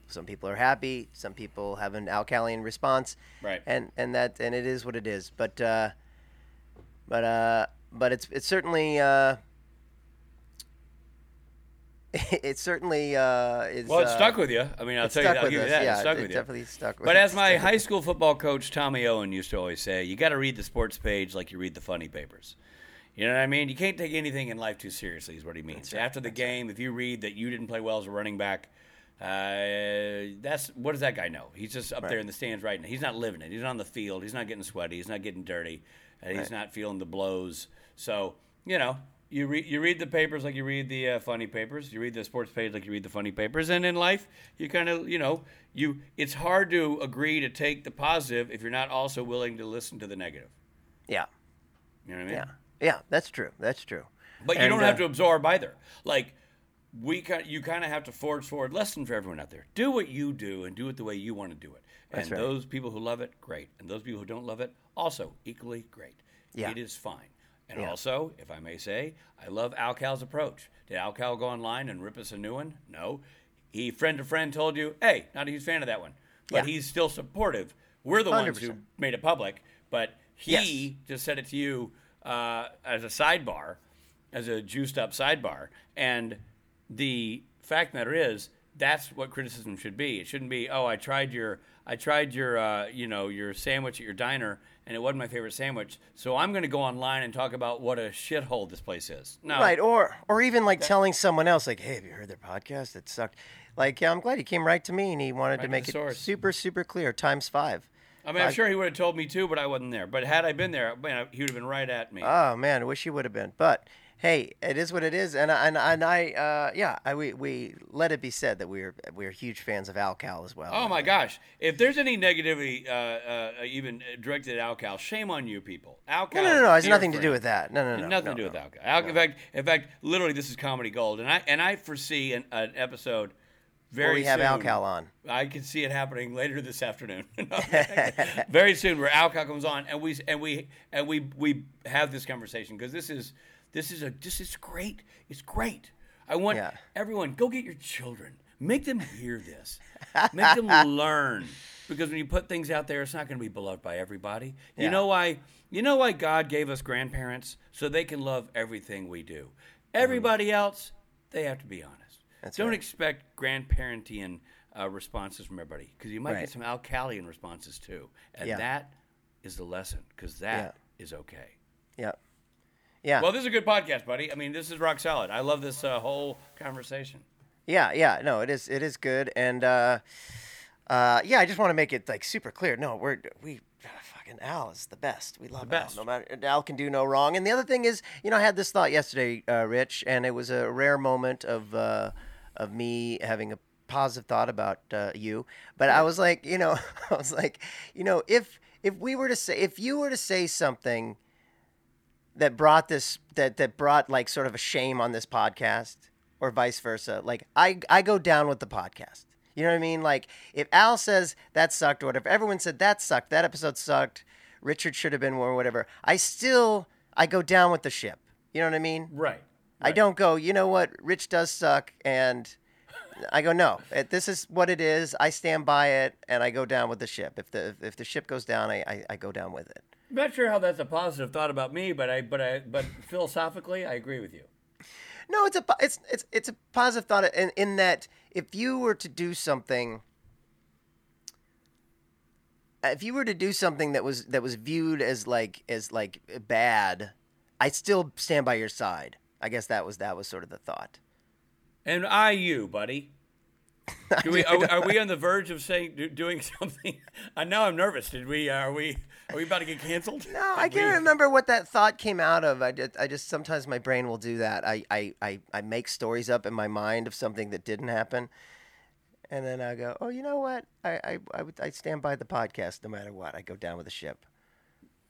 some people are happy. Some people have an alkalian response. Right. And it is what it is. But it's certainly... It certainly is. Well, it stuck with you. I mean, I'll tell you, I'll give you that. Yeah, it stuck with you. It definitely stuck with you. But as my high school football coach, Tommy Owen, used to always say, you got to read the sports page like you read the funny papers. You know what I mean? You can't take anything in life too seriously, is what he means. After the game, if you read that you didn't play well as a running back, what does that guy know? He's just up there in the stands right now. He's not living it. He's not on the field. He's not getting sweaty. He's not getting dirty. He's not feeling the blows. So, you know. You read the papers like you read the funny papers. You read the sports page like you read the funny papers. And in life, you kind of, it's hard to agree to take the positive if you're not also willing to listen to the negative. Yeah. You know what I mean? Yeah, that's true. But you don't have to absorb either. Like, you kind of have to forge forward. Lesson for everyone out there. Do what you do and do it the way you want to do it. And those people who love it, great. And those people who don't love it, also equally great. Yeah. It is fine. And also, if I may say, I love Al Cal's approach. Did Al Cal go online and rip us a new one? No. He, friend to friend, told you, hey, not a huge fan of that one. But he's still supportive. We're the 100%. Ones who made it public. But he just said it to you as a sidebar, as a juiced-up sidebar. And the fact of the matter is, that's what criticism should be. It shouldn't be, oh, I tried your sandwich at your diner, and it wasn't my favorite sandwich, so I'm going to go online and talk about what a shithole this place is. No. Right, or even like telling someone else, like, hey, have you heard their podcast? It sucked. Like, yeah, I'm glad he came right to me, and he wanted to make it super, super clear, ×5. I mean, I'm sure he would have told me too, but I wasn't there. But had I been there, man, he would have been right at me. Oh, man, I wish he would have been. But, hey, it is what it is, and we let it be said that we're huge fans of Al Cal as well. Oh my gosh! If there's any negativity even directed at Al Cal, shame on you people. Al Cal, no, it's nothing to do with that. No, nothing to do with Al Cal. No. In fact, literally, this is comedy gold, and I foresee an episode. We have Al Cal on. I can see it happening later this afternoon. Very soon, where Al Cal comes on, and we have this conversation because this is This is great. It's great. I want everyone, go get your children. Make them hear this. Make them learn. Because when you put things out there, it's not going to be beloved by everybody. Yeah. You know why God gave us grandparents? So they can love everything we do. Everybody else, they have to be honest. Don't expect grandparentian responses from everybody. Because you might get some Alcalian responses too. And that is the lesson. Because that is okay. Yeah. Yeah. Well, this is a good podcast, buddy. I mean, this is rock solid. I love this whole conversation. Yeah. No, it is good. And, I just want to make it like super clear. No, we fucking Al is the best. We love Al. No matter, Al can do no wrong. And the other thing is, you know, I had this thought yesterday, Rich, and it was a rare moment of me having a positive thought about you. But I was like, if you were to say something that brought this, that brought like sort of a shame on this podcast. Or vice versa. Like, I go down with the podcast. You know what I mean? Like, if Al says that sucked or whatever, everyone said that sucked, that episode sucked, Richard should have been more, whatever. I go down with the ship. You know what I mean? Right. I don't go, you know what, Rich does suck, and I go, no, this is what it is. I stand by it, and I go down with the ship. If the ship goes down, I go down with it. I'm not sure how that's a positive thought about me, but philosophically, I agree with you. No, it's a positive thought in that if you were to do something that was viewed as like bad, I'd still stand by your side. I guess that was sort of the thought. And buddy. Are we on the verge of doing something? Now I'm nervous. Are we about to get canceled? No, I can't remember what that thought came out of. I just sometimes my brain will do that. I make stories up in my mind of something that didn't happen, and then I go, oh, you know what? I stand by the podcast no matter what. I go down with the ship.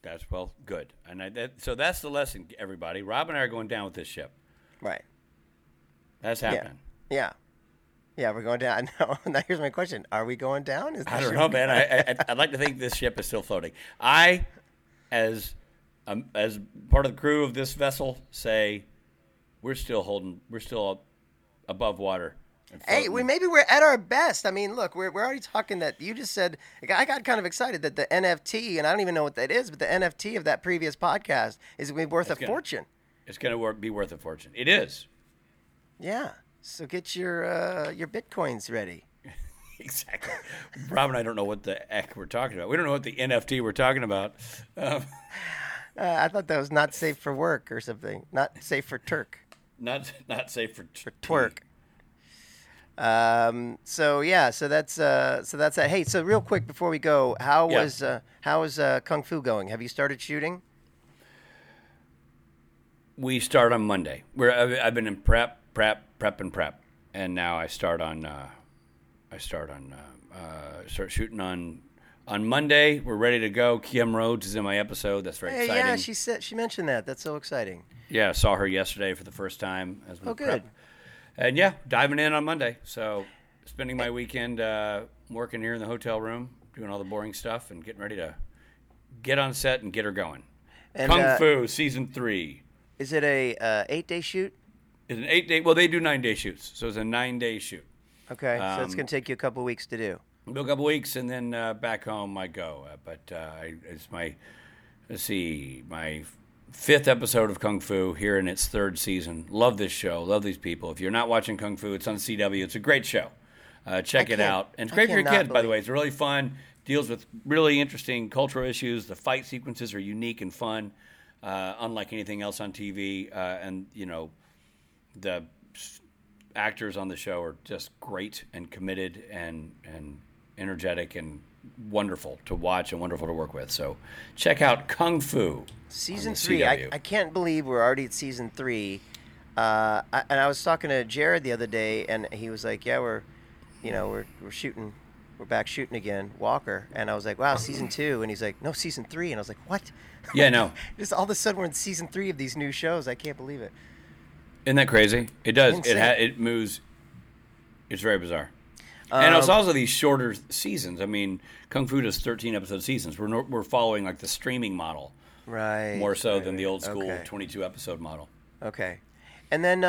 That's good. And so that's the lesson, everybody. Rob and I are going down with this ship. Right. That's happening. Yeah. Yeah, we're going down. Now here's my question. Are we going down? I don't know, man. I'd like to think this ship is still floating. I, as part of the crew of this vessel, say we're still holding. We're still above water. Hey, maybe we're at our best. I mean, look, we're already talking that. You just said, I got kind of excited that the NFT, and I don't even know what that is, but the NFT of that previous podcast is going to be worth a fortune. It's going to be worth a fortune. It is. Yeah. So get your Bitcoins ready. Exactly. Rob and I don't know what the heck we're talking about. We don't know what the NFT we're talking about. I thought that was not safe for work or something. Not safe for Turk. Not safe for twerk. So that's that. Hey, so real quick before we go, how is Kung Fu going? Have you started shooting? We start on Monday. I've been in prep, and now I start on. Start shooting on Monday. We're ready to go. Kim Rhodes is in my episode. That's very exciting. Yeah, she mentioned that. That's so exciting. Yeah, I saw her yesterday for the first time as we prep. And diving in on Monday. So spending my weekend working here in the hotel room, doing all the boring stuff, and getting ready to get on set and get her going. And, Kung Fu season 3. Is it a 8-day shoot? It's an 8-day. Well, they do 9-day shoots, so it's a 9-day shoot. Okay, so it's going to take you a couple of weeks to do. A couple of weeks, and then back home I go. It's my 5th episode of Kung Fu here in its 3rd season. Love this show. Love these people. If you're not watching Kung Fu, it's on CW. It's a great show. Check it out. And it's great for your kids, by the way. It's really fun. Deals with really interesting cultural issues. The fight sequences are unique and fun, unlike anything else on TV. And, you know, the actors on the show are just great and committed and energetic and wonderful to watch and wonderful to work with. So check out Kung Fu season 3. I can't believe we're already at season 3. And I was talking to Jared the other day, and he was like, "Yeah, we're shooting, we're back shooting again, Walker." And I was like, "Wow, season 2." And he's like, "No, season 3." And I was like, "What?" Yeah, no. Just all of a sudden we're in season 3 of these new shows. I can't believe it. Isn't that crazy? It does. It moves. It's very bizarre. And it's also these shorter seasons. I mean, Kung Fu does 13-episode seasons. We're following like the streaming model, right? More so than the old school 22-episode model. Okay. And then,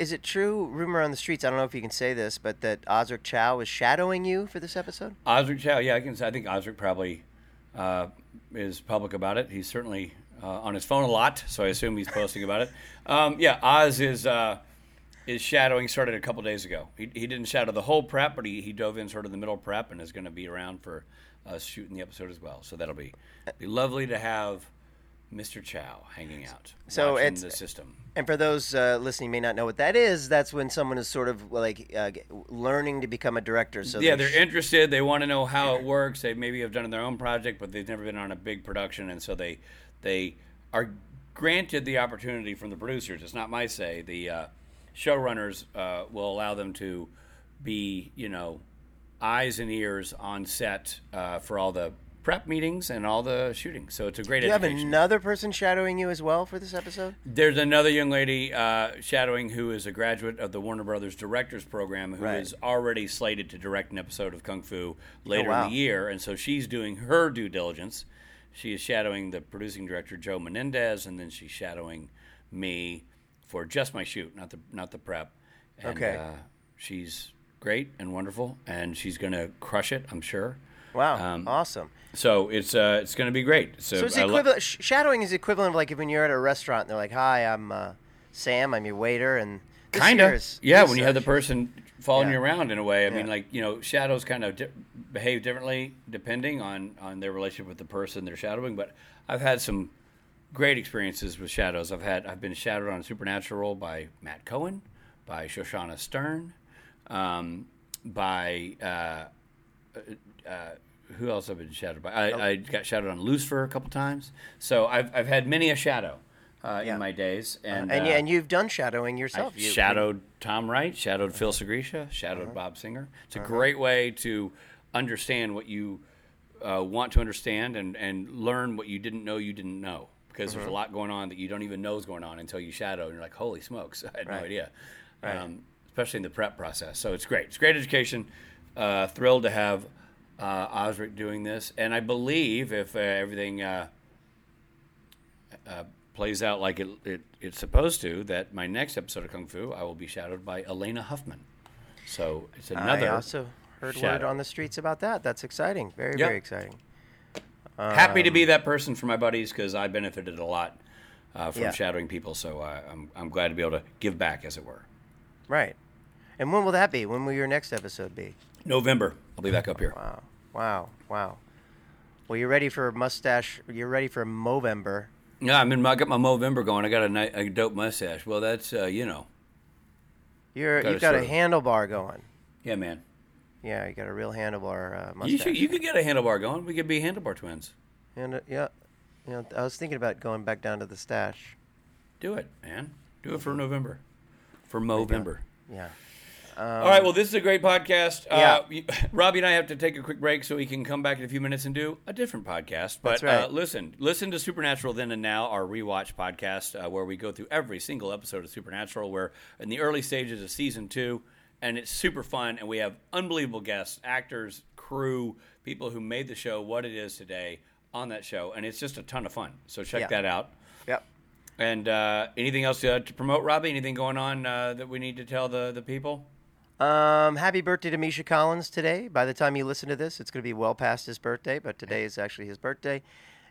is it true, rumor on the streets, I don't know if you can say this, but that Osric Chow is shadowing you for this episode? Osric Chow, yeah, I can say. I think Osric probably is public about it. He's certainly on his phone a lot, so I assume he's posting about it. Yeah, Oz is shadowing, started a couple days ago. He didn't shadow the whole prep, but he dove in sort of the middle prep and is going to be around for shooting the episode as well. So that'll be lovely to have Mr. Chow hanging out, so it's the system. And for those listening may not know what that is, that's when someone is sort of like learning to become a director. So yeah, they're interested. They want to know how it works. They maybe have done their own project, but they've never been on a big production, and so they are granted the opportunity from the producers. It's not my say. The showrunners will allow them to be, eyes and ears on set for all the prep meetings and all the shooting, so it's a great education. Do you have another person shadowing you as well for this episode? There's another young lady shadowing who is a graduate of the Warner Brothers Directors Program who is already slated to direct an episode of Kung Fu later in the year, and so she's doing her due diligence. She is shadowing the producing director, Joe Menendez, and then she's shadowing me for just my shoot, not the prep. And, she's great and wonderful, and she's going to crush it, I'm sure. Wow, awesome. So it's going to be great. So it's shadowing is equivalent of like when you're at a restaurant and they're like, "Hi, I'm Sam, I'm your waiter," and kind of when you have the person following you around in a way. I mean, like, shadows kind of behave differently depending on their relationship with the person they're shadowing. But I've had some great experiences with shadows. I've been shadowed on a Supernatural role by Matt Cohen, by Shoshana Stern, by. Who else I've been shadowed by? I got shadowed on Lucifer a couple times. So I've had many a shadow in my days. And you've done shadowing yourself. I've shadowed Tom Wright, shadowed Phil Sgriccia, shadowed Bob Singer. It's a great way to understand what you want to understand and learn what you didn't know. Because there's a lot going on that you don't even know is going on until you shadow. And you're like, holy smokes, I had no idea. Right. Especially in the prep process. So it's great. It's great education. Thrilled to have Osric doing this, and I believe if everything plays out like it's supposed to, that my next episode of Kung Fu I will be shadowed by Elena Huffman. So it's another. I also heard word on the streets about that. That's exciting, very exciting. Happy to be that person for my buddies because I benefited a lot from shadowing people. So I'm glad to be able to give back, as it were. Right, and when will that be? When will your next episode be? November. I'll be back up here. Wow. Well, you're ready for mustache. You're ready for Movember. Yeah, I got my Movember going. I got a dope mustache. Well, that's, You've got a handlebar going. Yeah, man. Yeah, you got a real handlebar mustache. You could get a handlebar going. We could be handlebar twins. And I was thinking about going back down to the stash. Do it, man. Do it for November. For Movember. Yeah. All right, well, this is a great podcast. Robbie and I have to take a quick break so we can come back in a few minutes and do a different podcast. But that's right. Listen to Supernatural Then and Now, our rewatch podcast, where we go through every single episode of Supernatural. We're in the early stages of Season 2, and it's super fun, and we have unbelievable guests, actors, crew, people who made the show what it is today on that show, and it's just a ton of fun. So check that out. Yep. And anything else to promote, Robbie? Anything going on that we need to tell the people? Happy birthday to Misha Collins today. By the time you listen to this, it's going to be well past his birthday, but today is actually his birthday.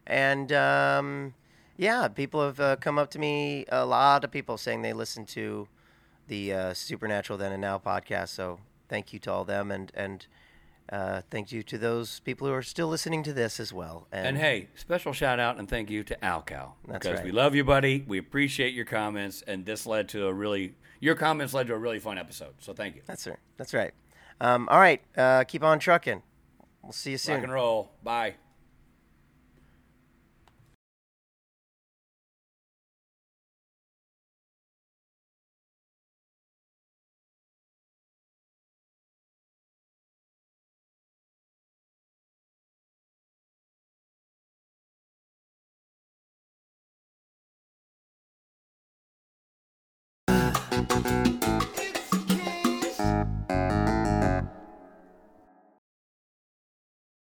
And, people have come up to me, a lot of people saying they listen to the Supernatural Then and Now podcast. So thank you to all them and thank you to those people who are still listening to this as well. And hey, special shout out and thank you to AlCal. That's right. Because we love you, buddy. We appreciate your comments, and this led to your comments led to a really fun episode, so thank you. That's right. All right, keep on trucking. We'll see you soon. Rock and roll. Bye.